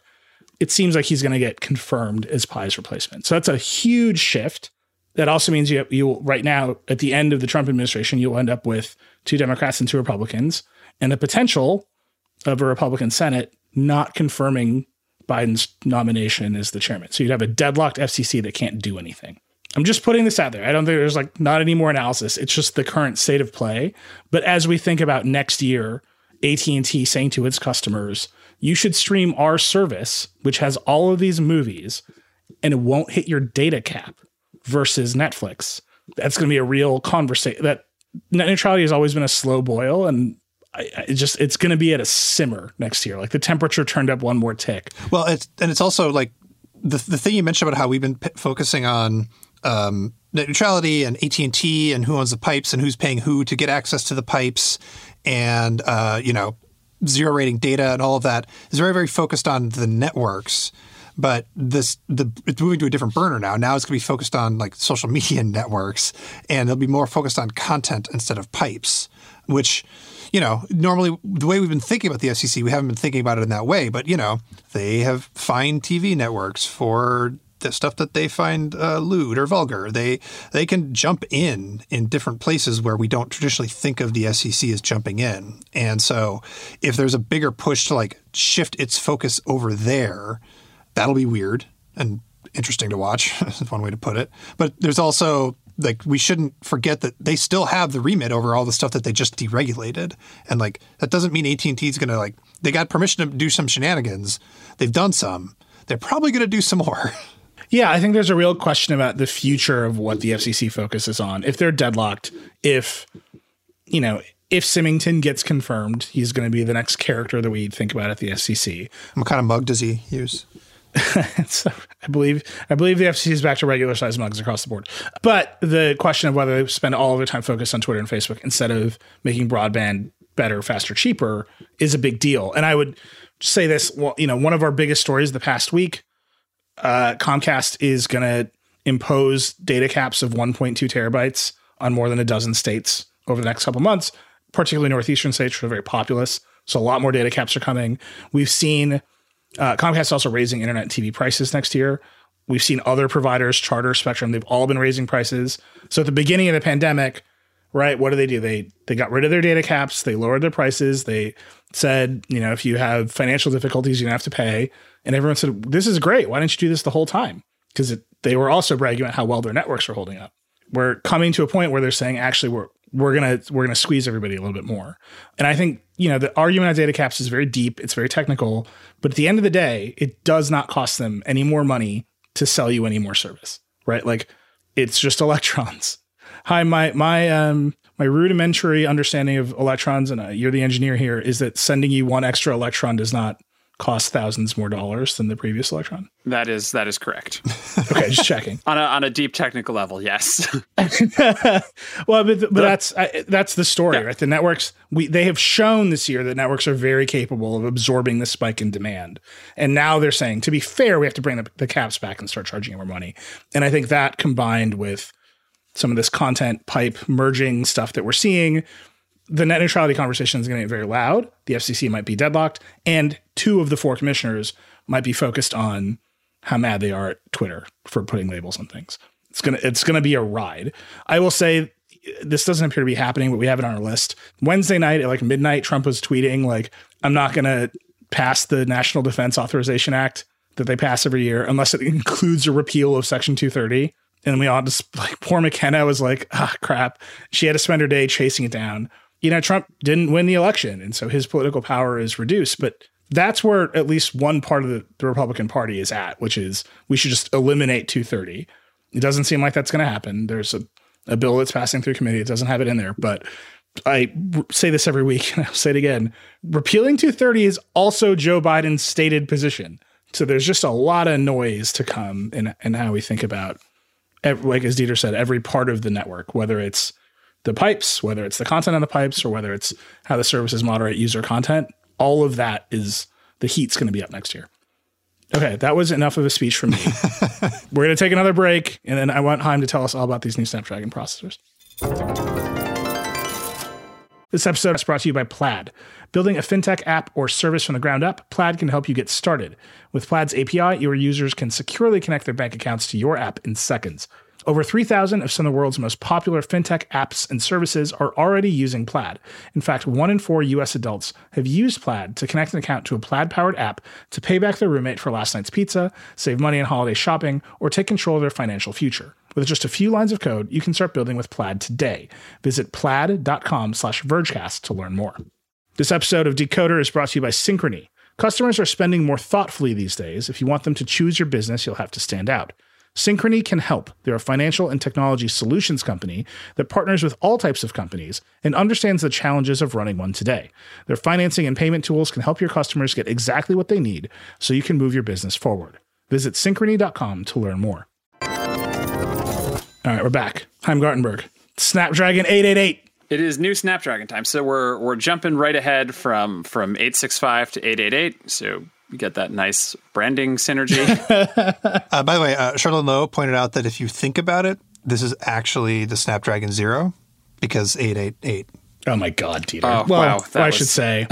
it seems like he's going to get confirmed as Pai's replacement. So that's a huge shift. That also means you, you right now, at the end of the Trump administration, you'll end up with two Democrats and two Republicans, and the potential of a Republican Senate not confirming Biden's nomination as the chairman. So you'd have a deadlocked F C C that can't do anything. I'm just putting this out there. I don't think there's like not any more analysis. It's just the current state of play. But as we think about next year, A T and T saying to its customers, you should stream our service, which has all of these movies, and it won't hit your data cap versus Netflix. That's going to be a real conversation. That net neutrality has always been a slow boil, and I, I just it's going to be at a simmer next year. Like the temperature turned up one more tick. Well, it's, and it's also like the the thing you mentioned about how we've been p- focusing on Um, net neutrality and A T and T and who owns the pipes and who's paying who to get access to the pipes and, uh, you know, zero rating data and all of that is very, very focused on the networks. But this the it's moving to a different burner now. Now it's going to be focused on like social media networks, and it'll be more focused on content instead of pipes, which, you know, normally the way we've been thinking about the F C C, we haven't been thinking about it in that way. But, you know, they have fine T V networks for the stuff that they find uh, lewd or vulgar. They they can jump in in different places where we don't traditionally think of the F C C as jumping in. And so if there's a bigger push to like shift its focus over there, that'll be weird and interesting to watch. That's one way to put it. But there's also like we shouldn't forget that they still have the remit over all the stuff that they just deregulated. And like that doesn't mean A T and T is going to like they got permission to do some shenanigans. They've done some. They're probably going to do some more. Yeah, I think there's a real question about the future of what the F C C focuses on. If they're deadlocked, if, you know, if Symington gets confirmed, he's going to be the next character that we think about at the F C C. What kind of mug does he use? so I believe I believe the F C C is back to regular size mugs across the board. But the question of whether they spend all of their time focused on Twitter and Facebook instead of making broadband better, faster, cheaper is a big deal. And I would say this, well, you know, one of our biggest stories the past week, Uh, Comcast is going to impose data caps of one point two terabytes on more than a dozen states over the next couple months, particularly northeastern states, which are very populous. So a lot more data caps are coming. We've seen uh, Comcast also raising internet and T V prices next year. We've seen other providers, Charter, Spectrum, they've all been raising prices. So at the beginning of the pandemic, right? What do they do? They they got rid of their data caps. They lowered their prices. They said, you know, if you have financial difficulties, you don't have to pay. And everyone said, this is great. Why didn't you do this the whole time? Because they were also bragging about how well their networks were holding up. We're coming to a point where they're saying, actually, we're we're gonna we're gonna squeeze everybody a little bit more. And I think, you know, the argument on data caps is very deep. It's very technical. But at the end of the day, it does not cost them any more money to sell you any more service, right? Like, it's just electrons. Hi, my my um my rudimentary understanding of electrons, and uh, you're the engineer here, is that sending you one extra electron does not cost thousands more dollars than the previous electron. That is that is correct. Okay, just checking. on a on a deep technical level, yes. Well, but, but that's I, that's the story, yeah. Right? The networks we they have shown this year that networks are very capable of absorbing the spike in demand, and now they're saying, to be fair, we have to bring the, the caps back and start charging more money. And I think that, combined with some of this content pipe merging stuff that we're seeing, the net neutrality conversation is going to get very loud. The F C C might be deadlocked, and two of the four commissioners might be focused on how mad they are at Twitter for putting labels on things. It's going to, it's going to be a ride. I will say this doesn't appear to be happening, but we have it on our list. Wednesday night at like midnight, Trump was tweeting like, I'm not going to pass the National Defense Authorization Act that they pass every year unless it includes a repeal of Section two thirty. And we all just like, poor McKenna was like, ah, crap. She had to spend her day chasing it down. You know, Trump didn't win the election, and so his political power is reduced. But that's where at least one part of the, the Republican Party is at, which is we should just eliminate two thirty. It doesn't seem like that's going to happen. There's a, a bill that's passing through committee. It doesn't have it in there. But I say this every week, and I'll say it again. Repealing two thirty is also Joe Biden's stated position. So there's just a lot of noise to come in, in how we think about, like as Dieter said, every part of the network, whether it's the pipes, whether it's the content on the pipes, or whether it's how the services moderate user content. All of that is, the heat's going to be up next year. Okay, that was enough of a speech from me. We're going to take another break, and then I want Haim to tell us all about these new Snapdragon processors. This episode is brought to you by Plaid. Building a fintech app or service from the ground up, Plaid can help you get started. With Plaid's A P I, your users can securely connect their bank accounts to your app in seconds. Over three thousand of some of the world's most popular fintech apps and services are already using Plaid. In fact, one in four U S adults have used Plaid to connect an account to a Plaid-powered app to pay back their roommate for last night's pizza, save money on holiday shopping, or take control of their financial future. With just a few lines of code, you can start building with Plaid today. Visit plaid.com slash vergecast to learn more. This episode of Decoder is brought to you by Synchrony. Customers are spending more thoughtfully these days. If you want them to choose your business, you'll have to stand out. Synchrony can help. They're a financial and technology solutions company that partners with all types of companies and understands the challenges of running one today. Their financing and payment tools can help your customers get exactly what they need so you can move your business forward. Visit synchrony dot com to learn more. All right, we're back. Haim Gartenberg. Snapdragon eight eighty-eight. It is new Snapdragon time. So we're we're jumping right ahead from, from eight sixty-five to eight eighty-eight. So you get that nice branding synergy. uh, by the way, uh, Charlotte Lowe pointed out that if you think about it, this is actually the Snapdragon Zero because eight eighty-eight. Oh, my God, Dieter. Oh, well, wow, that I was... should say.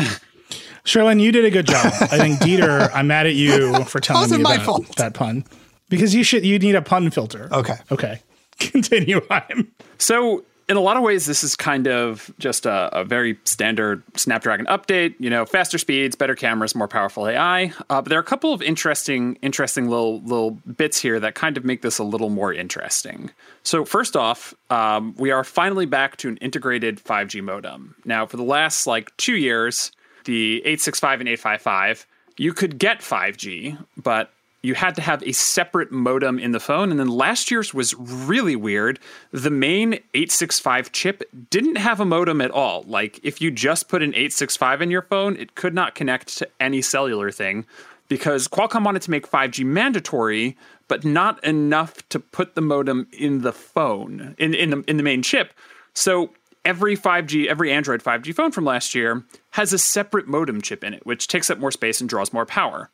Charlotte, you did a good job. I think, Dieter, I'm mad at you for telling me about fault. That pun. Because you should you need a pun filter. Okay. Okay. Continue on. So in a lot of ways, this is kind of just a, a very standard Snapdragon update, you know, faster speeds, better cameras, more powerful A I. Uh, but there are a couple of interesting, interesting little little bits here that kind of make this a little more interesting. So first off, um, we are finally back to an integrated five G modem. Now, for the last like two years, the eight sixty-five and eight fifty-five, you could get five G, but you had to have a separate modem in the phone. And then last year's was really weird. The main eight sixty-five chip didn't have a modem at all. Like, if you just put an eight sixty-five in your phone, it could not connect to any cellular thing because Qualcomm wanted to make five G mandatory, but not enough to put the modem in the phone, in, in, the, in the main chip. So every five G, every Android five G phone from last year has a separate modem chip in it, which takes up more space and draws more power.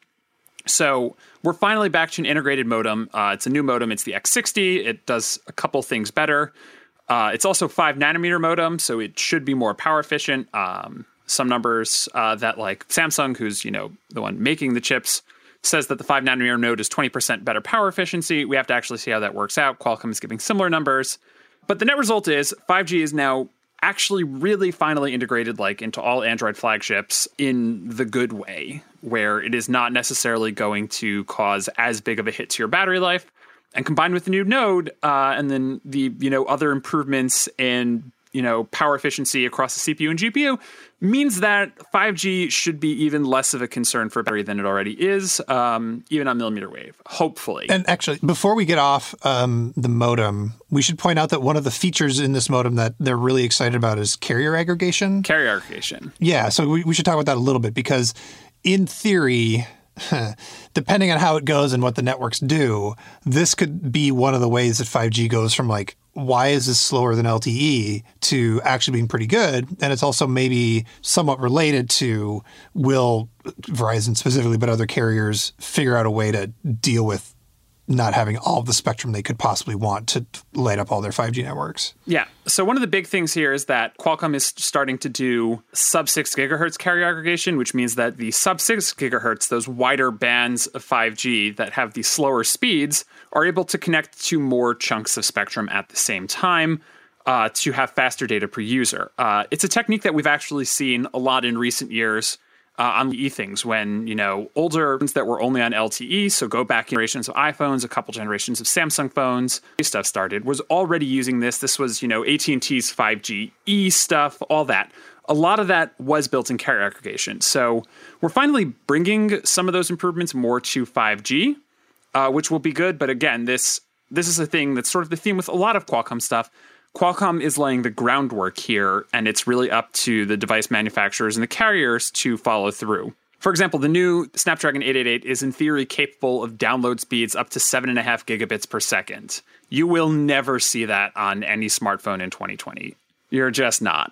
So we're finally back to an integrated modem. Uh, it's a new modem. It's the X sixty. It does a couple things better. Uh, it's also five nanometer modem, so it should be more power efficient. Um, some numbers uh, that like Samsung, who's, you know, the one making the chips, says that the five nanometer node is twenty percent better power efficiency. We have to actually see how that works out. Qualcomm is giving similar numbers. But the net result is five G is now actually really finally integrated like into all Android flagships in the good way, where it is not necessarily going to cause as big of a hit to your battery life. And combined with the new node uh, and then the, you know, other improvements in, you know, power efficiency across the C P U and G P U means that five G should be even less of a concern for battery than it already is, um, even on millimeter wave, hopefully. And actually, before we get off um, the modem, we should point out that one of the features in this modem that they're really excited about is carrier aggregation. Carrier aggregation. Yeah, so we, we should talk about that a little bit because in theory, depending on how it goes and what the networks do, this could be one of the ways that five G goes from like, why is this slower than L T E to actually being pretty good? And it's also maybe somewhat related to will Verizon specifically, but other carriers figure out a way to deal with not having all of the spectrum they could possibly want to light up all their five G networks. Yeah. So one of the big things here is that Qualcomm is starting to do sub six gigahertz carrier aggregation, which means that the sub six gigahertz, those wider bands of five G that have the slower speeds, are able to connect to more chunks of spectrum at the same time uh, to have faster data per user. Uh, it's a technique that we've actually seen a lot in recent years Uh, on the e-things when, you know, older ones that were only on L T E, so go back generations of iPhones, a couple generations of Samsung phones, stuff started, was already using this. This was, you know, A T and T's five G E stuff, all that. A lot of that was built in carrier aggregation. So we're finally bringing some of those improvements more to five G, uh, which will be good. But again, this this is a thing that's sort of the theme with a lot of Qualcomm stuff. Qualcomm is laying the groundwork here, and it's really up to the device manufacturers and the carriers to follow through. For example, the new Snapdragon eight eighty-eight is in theory capable of download speeds up to seven and a half gigabits per second. You will never see that on any smartphone in twenty twenty. You're just not.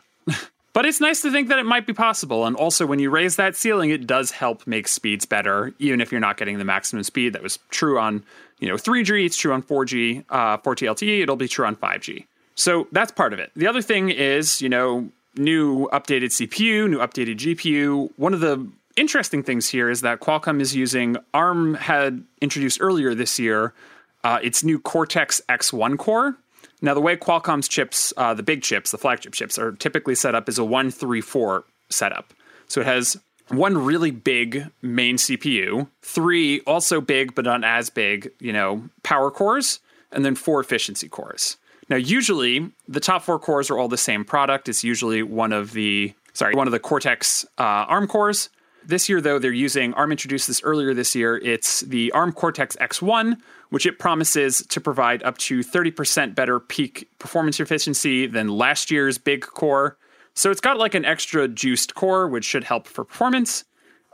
But it's nice to think that it might be possible. And also when you raise that ceiling, it does help make speeds better, even if you're not getting the maximum speed. That was true on, you know, three G, it's true on four G, uh, four G L T E, it'll be true on five G. So that's part of it. The other thing is, you know, new updated C P U, new updated G P U. One of the interesting things here is that Qualcomm is using, ARM had introduced earlier this year, uh, its new Cortex X one core. Now, the way Qualcomm's chips, uh, the big chips, the flagship chips, are typically set up is a one three four setup. So it has one really big main C P U, three also big but not as big, you know, power cores, and then four efficiency cores. Now, usually the top four cores are all the same product. It's usually one of the, sorry, one of the Cortex uh, ARM cores. This year, though, they're using, ARM introduced this earlier this year. It's the ARM Cortex X one, which it promises to provide up to thirty percent better peak performance efficiency than last year's big core. So it's got like an extra juiced core, which should help for performance.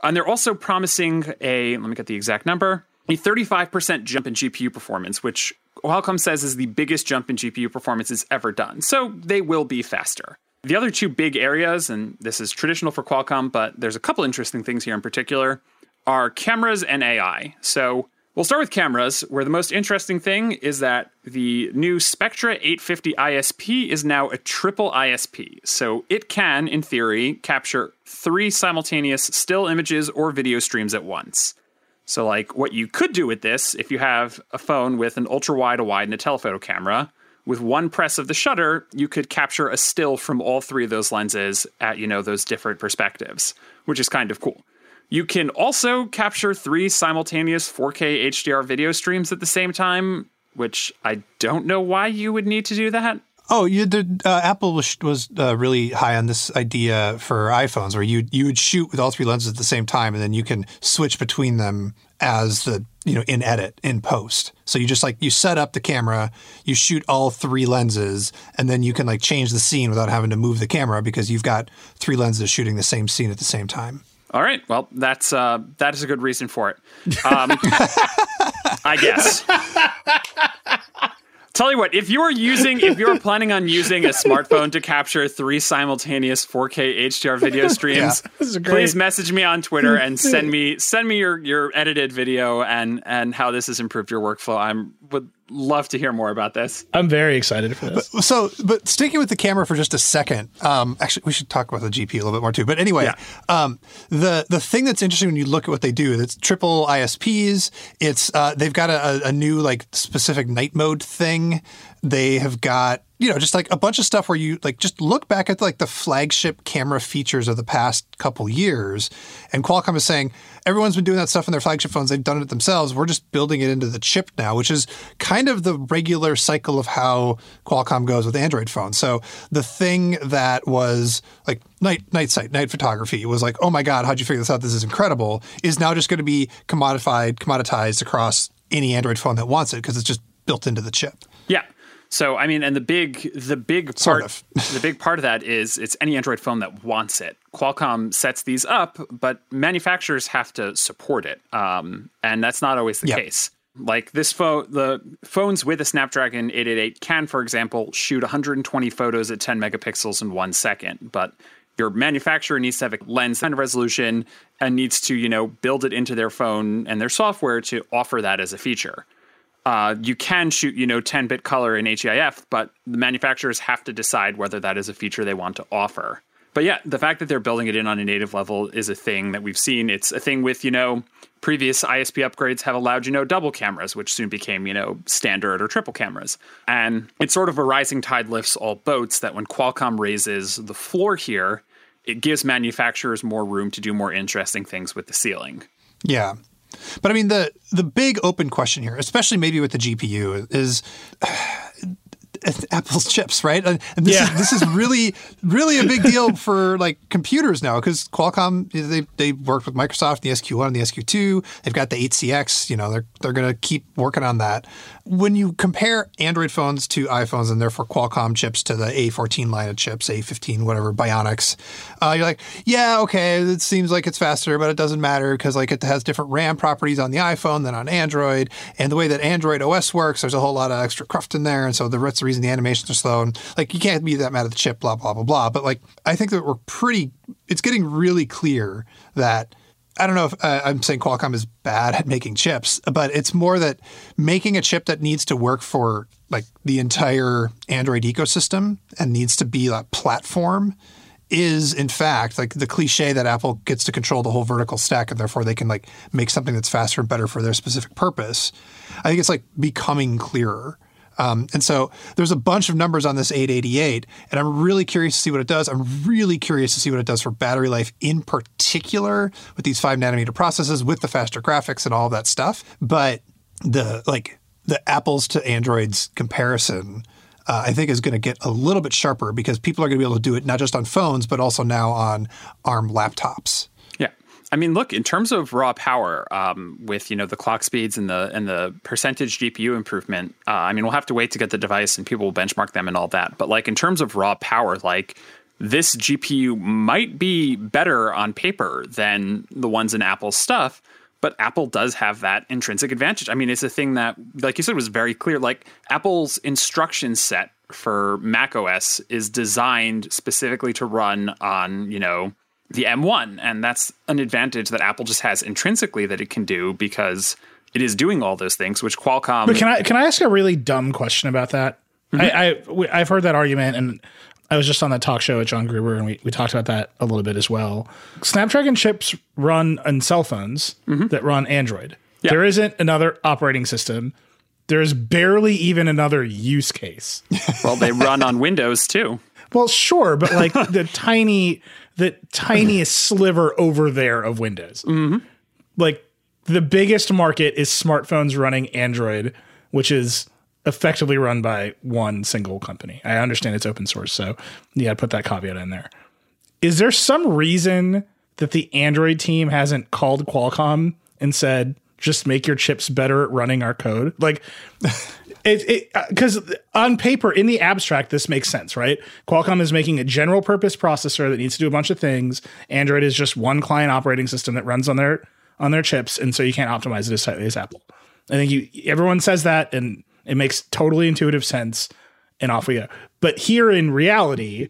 And they're also promising a, let me get the exact number, a thirty-five percent jump in G P U performance, which Qualcomm says is the biggest jump in G P U performance it's ever done. So they will be faster. The other two big areas, and this is traditional for Qualcomm, but there's a couple interesting things here in particular, are cameras and A I. So we'll start with cameras, where the most interesting thing is that the new Spectra eight fifty I S P is now a triple I S P. So it can, in theory, capture three simultaneous still images or video streams at once. So like what you could do with this, if you have a phone with an ultra wide, a wide, and a telephoto camera, with one press of the shutter, you could capture a still from all three of those lenses at, you know, those different perspectives, which is kind of cool. You can also capture three simultaneous four K H D R video streams at the same time, which I don't know why you would need to do that. Oh, you did, uh, Apple was, was uh, really high on this idea for iPhones, where you you would shoot with all three lenses at the same time, and then you can switch between them as the, you know, in edit, in post. So you just like, you set up the camera, you shoot all three lenses, and then you can like change the scene without having to move the camera because you've got three lenses shooting the same scene at the same time. All right. Well, that's uh, that is a good reason for it, um, I guess. Tell you what, if you're using, if you're planning on using a smartphone to capture three simultaneous four K H D R video streams, yeah, please message me on Twitter and send me send me your, your edited video and, and how this has improved your workflow. I'm would love to hear more about this. I'm very excited for this. But, so, but sticking with the camera for just a second, um, actually, we should talk about the G P U a little bit more too. But anyway, yeah. um, the the thing that's interesting when you look at what they do, it's triple I S Ps. It's uh, they've got a, a new like specific night mode thing. They have got you know, just like a bunch of stuff where you like just look back at like the flagship camera features of the past couple years. And Qualcomm is saying everyone's been doing that stuff in their flagship phones. They've done it themselves. We're just building it into the chip now, which is kind of the regular cycle of how Qualcomm goes with Android phones. So the thing that was like night, night sight, night photography was like, oh my God, how'd you figure this out? This is incredible, is now just going to be commodified, commoditized across any Android phone that wants it because it's just built into the chip. Yeah. So, I mean, and the big, the big part, sort of. The big part of that is it's any Android phone that wants it. Qualcomm sets these up, but manufacturers have to support it. Um, and that's not always the yep. case. Like this phone, the phones with a Snapdragon eight eighty-eight can, for example, shoot one hundred twenty photos at ten megapixels in one second, but your manufacturer needs to have a lens kind of resolution and needs to, you know, build it into their phone and their software to offer that as a feature. Uh, you can shoot, you know, ten-bit color in H E I F, but the manufacturers have to decide whether that is a feature they want to offer. But yeah, the fact that they're building it in on a native level is a thing that we've seen. It's a thing with, you know, previous I S P upgrades have allowed, you know, double cameras, which soon became, you know, standard or triple cameras. And it's sort of a rising tide lifts all boats that when Qualcomm raises the floor here, it gives manufacturers more room to do more interesting things with the ceiling. Yeah. But I mean, the the big open question here, especially maybe with the G P U, is uh, Apple's chips, right? And this, yeah. is, this is really, really a big deal for like computers now because Qualcomm, they they worked with Microsoft, the S Q one and the S Q two. They've got the eight C X, you know, they're, they're going to keep working on that. When you compare Android phones to iPhones and therefore Qualcomm chips to the A fourteen line of chips, A fifteen, whatever, Bionics, uh, you're like, yeah, okay, it seems like it's faster, but it doesn't matter because like it has different RAM properties on the iPhone than on Android. And the way that Android O S works, there's a whole lot of extra cruft in there. And so the rest of the and the animations are slow, and like you can't be that mad at the chip, blah, blah, blah, blah. But like, I think that we're pretty, it's getting really clear that, I don't know if uh, I'm saying Qualcomm is bad at making chips, but it's more that making a chip that needs to work for like the entire Android ecosystem and needs to be that platform is in fact like the cliche that Apple gets to control the whole vertical stack and therefore they can like make something that's faster and better for their specific purpose. I think it's like becoming clearer. Um, and so there's a bunch of numbers on this eight eighty-eight, and I'm really curious to see what it does. I'm really curious to see what it does for battery life in particular with these five nanometer processes, with the faster graphics and all that stuff. But the like the Apples to Androids comparison, uh, I think, is going to get a little bit sharper because people are going to be able to do it not just on phones, but also now on ARM laptops. I mean, look, in terms of raw power, um, with, you know, the clock speeds and the and the percentage G P U improvement, uh, I mean, we'll have to wait to get the device and people will benchmark them and all that. But like in terms of raw power, like this G P U might be better on paper than the ones in Apple's stuff. But Apple does have that intrinsic advantage. I mean, it's a thing that, like you said, was very clear. Like Apple's instruction set for macOS is designed specifically to run on, you know, the M one, and that's an advantage that Apple just has intrinsically that it can do because it is doing all those things, which Qualcomm... But can I can I ask a really dumb question about that? Mm-hmm. I, I, I've heard that argument, and I was just on that talk show with John Gruber, and we, we talked about that a little bit as well. Snapdragon chips run on cell phones mm-hmm. that run Android. Yeah. There isn't another operating system. There's barely even another use case. Well, they run on Windows, too. Well, sure, but like the tiny... the tiniest sliver over there of Windows. Mm-hmm. Like the biggest market is smartphones running Android, which is effectively run by one single company. I understand it's open source, so yeah, I put that caveat in there. Is there some reason that the Android team hasn't called Qualcomm and said, just make your chips better at running our code? Like, it because it, on paper, in the abstract, this makes sense, right? Qualcomm is making a general purpose processor that needs to do a bunch of things. Android is just one client operating system that runs on their on their chips, and so you can't optimize it as tightly as Apple. I think you everyone says that, and it makes totally intuitive sense, and off we go. But here in reality,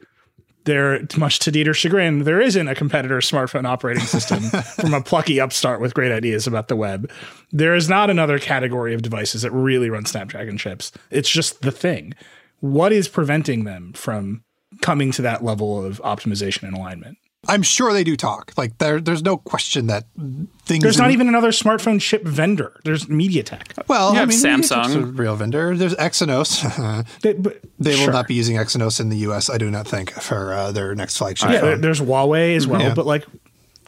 there, much to Dieter's chagrin, there isn't a competitor smartphone operating system from a plucky upstart with great ideas about the web. There is not another category of devices that really run Snapdragon chips. It's just the thing. What is preventing them from coming to that level of optimization and alignment? I'm sure they do talk. Like, there, there's no question that things... There's not even another smartphone chip vendor. There's MediaTek. Well, yeah, I mean, Samsung's a real vendor. There's Exynos. they but, they sure. will not be using Exynos in the U S, I do not think, for uh, their next flagship yeah, phone. Yeah, there's Huawei as well. Yeah. But, like,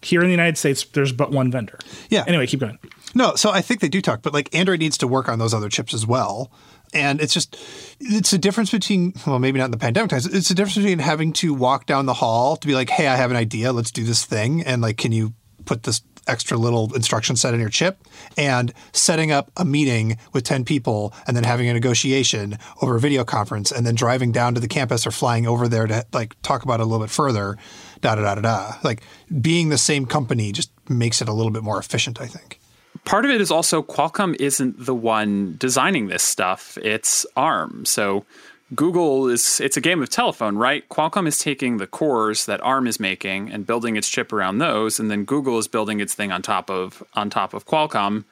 here in the United States, there's but one vendor. Yeah. Anyway, keep going. No, so I think they do talk. But, like, Android needs to work on those other chips as well. And it's just, it's a difference between, well, maybe not in the pandemic times, it's a difference between having to walk down the hall to be like, hey, I have an idea, let's do this thing. And like, can you put this extra little instruction set in your chip? And setting up a meeting with ten people and then having a negotiation over a video conference and then driving down to the campus or flying over there to like talk about it a little bit further, da da da da da. Like being the same company just makes it a little bit more efficient, I think. Part of it is also Qualcomm isn't the one designing this stuff. It's ARM. So Google is, it's a game of telephone, right? Qualcomm is taking the cores that ARM is making and building its chip around those. And then Google is building its thing on top of, on top of Qualcomm.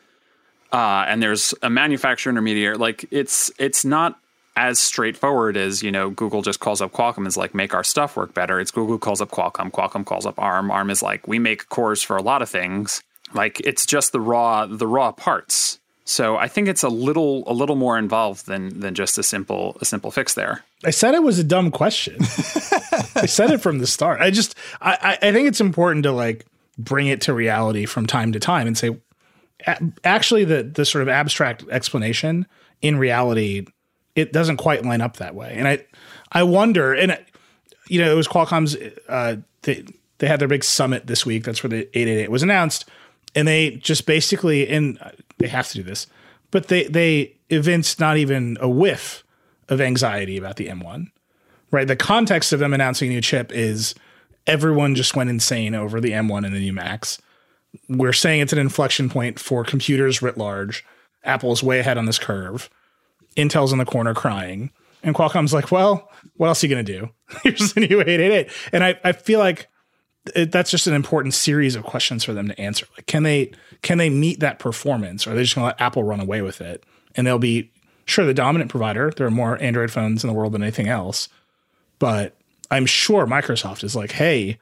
Uh, and there's a manufacturer intermediary. Like it's, it's not as straightforward as, you know, Google just calls up Qualcomm and is like, make our stuff work better. It's Google calls up Qualcomm. Qualcomm calls up ARM. ARM is like, we make cores for a lot of things. Like it's just the raw, the raw parts. So I think it's a little, a little more involved than than just a simple, a simple fix there. I said it was a dumb question. I said it from the start. I just, I, I think it's important to like bring it to reality from time to time and say, actually, the the sort of abstract explanation in reality, it doesn't quite line up that way. And I, I wonder, and I, you know, it was Qualcomm's. Uh, they they had their big summit this week. That's where the eight eighty-eight was announced. And they just basically, and they have to do this, but they, they evince not even a whiff of anxiety about the M one, right? The context of them announcing a new chip is everyone just went insane over the M one and the new Max. We're saying it's an inflection point for computers writ large. Apple's way ahead on this curve. Intel's in the corner crying. And Qualcomm's like, well, what else are you going to do? Here's the new eight eighty-eight. And I, I feel like It, that's just an important series of questions for them to answer. Like, can they can they meet that performance, or are they just going to let Apple run away with it? And they'll be, sure, the dominant provider. There are more Android phones in the world than anything else. But I'm sure Microsoft is like, hey,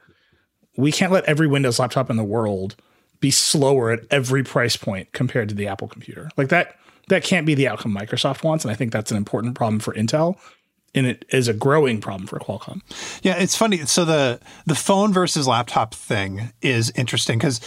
we can't let every Windows laptop in the world be slower at every price point compared to the Apple computer. Like that, that can't be the outcome Microsoft wants. And I think that's an important problem for Intel. And it is a growing problem for Qualcomm. Yeah, it's funny. So the the phone versus laptop thing is interesting because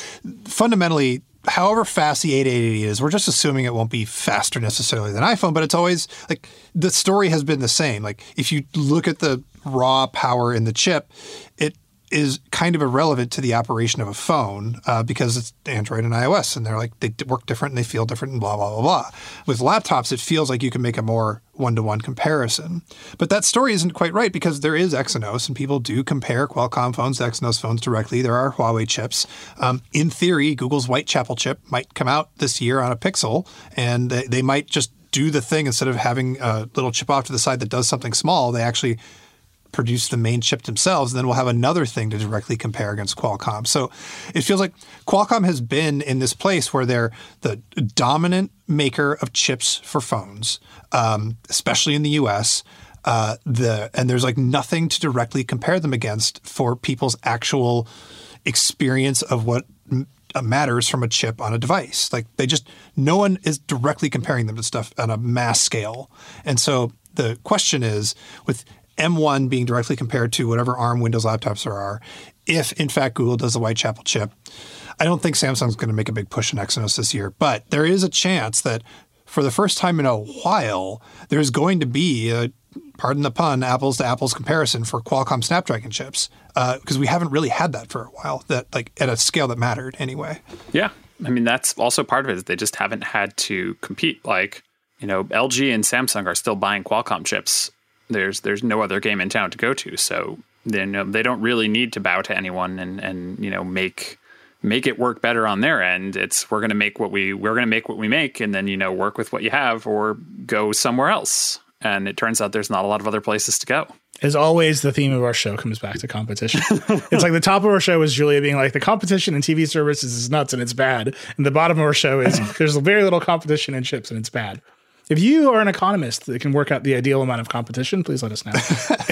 fundamentally, however fast the eight eighty-eight is, we're just assuming it won't be faster necessarily than iPhone. But it's always like the story has been the same. Like if you look at the raw power in the chip, it is kind of irrelevant to the operation of a phone uh, because it's Android and iOS. And they're like, they work different and they feel different and blah, blah, blah, blah. With laptops, it feels like you can make a more one-to-one comparison. But that story isn't quite right because there is Exynos and people do compare Qualcomm phones to Exynos phones directly. There are Huawei chips. Um, in theory, Google's Whitechapel chip might come out this year on a Pixel and they, they might just do the thing instead of having a little chip off to the side that does something small. They actually produce the main chip themselves, and then we'll have another thing to directly compare against Qualcomm. So it feels like Qualcomm has been in this place where they're the dominant maker of chips for phones, um, especially in the U S, uh, the and there's like nothing to directly compare them against for people's actual experience of what m- matters from a chip on a device. Like they just, no one is directly comparing them to stuff on a mass scale. And so the question is, with M one being directly compared to whatever ARM Windows laptops there are, if, in fact, Google does the Whitechapel chip, I don't think Samsung's going to make a big push in Exynos this year. But there is a chance that for the first time in a while, there's going to be a, pardon the pun, apples-to-apples comparison for Qualcomm Snapdragon chips because uh, we haven't really had that for a while, that like at a scale that mattered anyway. Yeah. I mean, that's also part of it is they just haven't had to compete. Like, you know, L G and Samsung are still buying Qualcomm chips. There's there's no other game in town to go to, so they no, they don't really need to bow to anyone and, and you know make make it work better on their end. It's we're gonna make what we we're gonna make what we make, and then you know work with what you have or go somewhere else. And it turns out there's not a lot of other places to go. As always, the theme of our show comes back to competition. It's like the top of our show is Julia being like, the competition in T V services is nuts and it's bad, and the bottom of our show is there's very little competition in chips and it's bad. If you are an economist that can work out the ideal amount of competition, please let us know.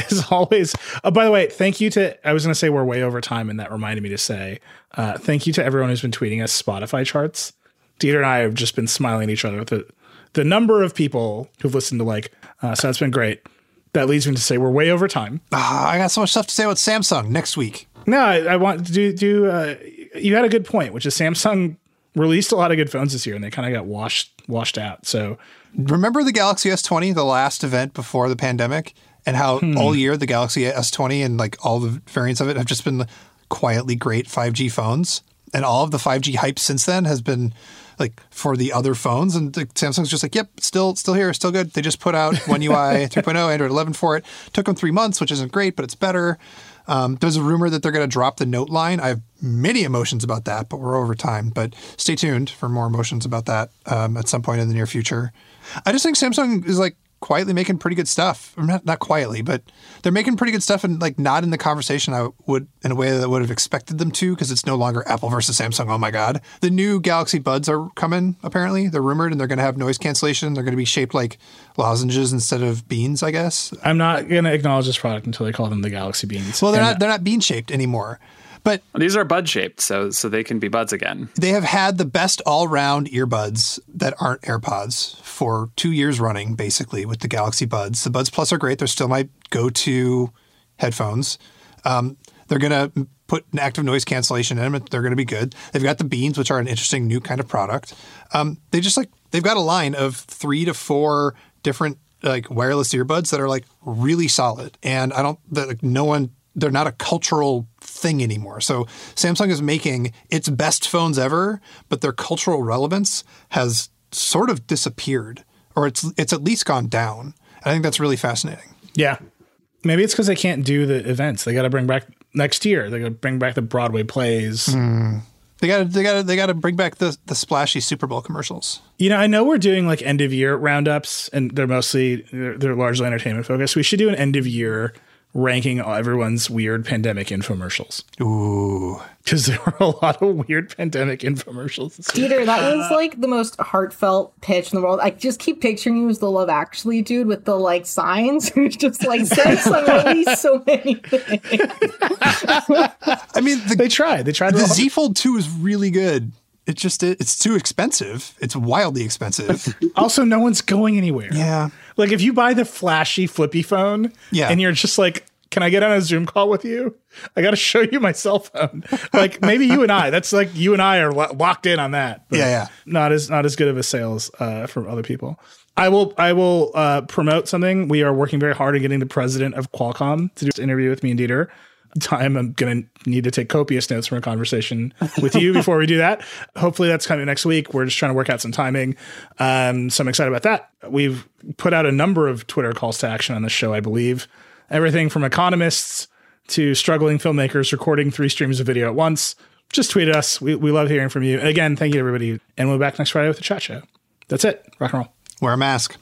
As always, oh, by the way, thank you to, I was going to say we're way over time, and that reminded me to say, uh, thank you to everyone who's been tweeting us Spotify charts. Dieter and I have just been smiling at each other with the, the number of people who've listened to like, uh, so that's been great. That leads me to say we're way over time. Uh, I got so much stuff to say about Samsung next week. No, I, I want to do, do uh, you had a good point, which is Samsung released a lot of good phones this year and they kind of got washed, washed out. So remember the Galaxy S twenty, the last event before the pandemic, and how hmm. all year the Galaxy S twenty and like all the variants of it have just been quietly great five G phones, and all of the five G hype since then has been like for the other phones, and the, Samsung's just like, yep, still, still here, still good. They just put out One U I three point oh, Android eleven for it. Took them three months, which isn't great, but it's better. Um, there's a rumor that they're going to drop the Note line. I have many emotions about that, but we're over time. But stay tuned for more emotions about that um, at some point in the near future. I just think Samsung is like quietly making pretty good stuff. Not not quietly, but they're making pretty good stuff, and like not in the conversation I would in a way that I would have expected them to, because it's no longer Apple versus Samsung. Oh my God. The new Galaxy Buds are coming, apparently. They're rumored, and they're going to have noise cancellation. They're going to be shaped like lozenges instead of beans, I guess. I'm not going to acknowledge this product until they call them the Galaxy Beans. Well, they're and not they're not bean shaped anymore. But these are bud shaped, so so they can be buds again. They have had the best all round earbuds that aren't AirPods for two years running, basically, with the Galaxy Buds. The Buds Plus are great. They're still my go to headphones. Um, they're going to put an active noise cancellation in them. They're going to be good. They've got the Beans, which are an interesting new kind of product. Um, they just like they've got a line of three to four different like wireless earbuds that are like really solid. And I don't like no one. They're not a cultural thing anymore. So Samsung is making its best phones ever, but their cultural relevance has sort of disappeared, or it's it's at least gone down. And I think that's really fascinating. Yeah. Maybe it's because they can't do the events. They got to bring back next year. They got to bring back the Broadway plays. Mm. They got to they got to they got to bring back the the splashy Super Bowl commercials. You know, I know we're doing like end of year roundups, and they're mostly they're, they're largely entertainment focused. We should do an end of year ranking everyone's weird pandemic infomercials. Ooh. Because there were a lot of weird pandemic infomercials. Dieter, that was like the most heartfelt pitch in the world. I just keep picturing you as the Love Actually dude with the like signs who's just like Samsung released so many things. I mean, the, they tried. They tried. The Z Fold two is really good. It just it's too expensive. It's wildly expensive. Also, no one's going anywhere. Yeah. Like if you buy the flashy flippy phone yeah. and you're just like, can I get on a Zoom call with you? I got to show you my cell phone. Like maybe you and I, that's like you and I are lo- locked in on that. Yeah, yeah. Not as not as good of a sales uh, from other people. I will I will uh, promote something. We are working very hard on getting the president of Qualcomm to do an interview with me and Dieter. Time I'm going to need to take copious notes from a conversation with you before we do that. Hopefully that's coming next week. We're just trying to work out some timing. Um, so I'm excited about that. We've put out a number of Twitter calls to action on the show, I believe. Everything from economists to struggling filmmakers recording three streams of video at once. Just tweet us. We, we love hearing from you. And again, thank you, everybody. And we'll be back next Friday with the chat show. That's it. Rock and roll. Wear a mask.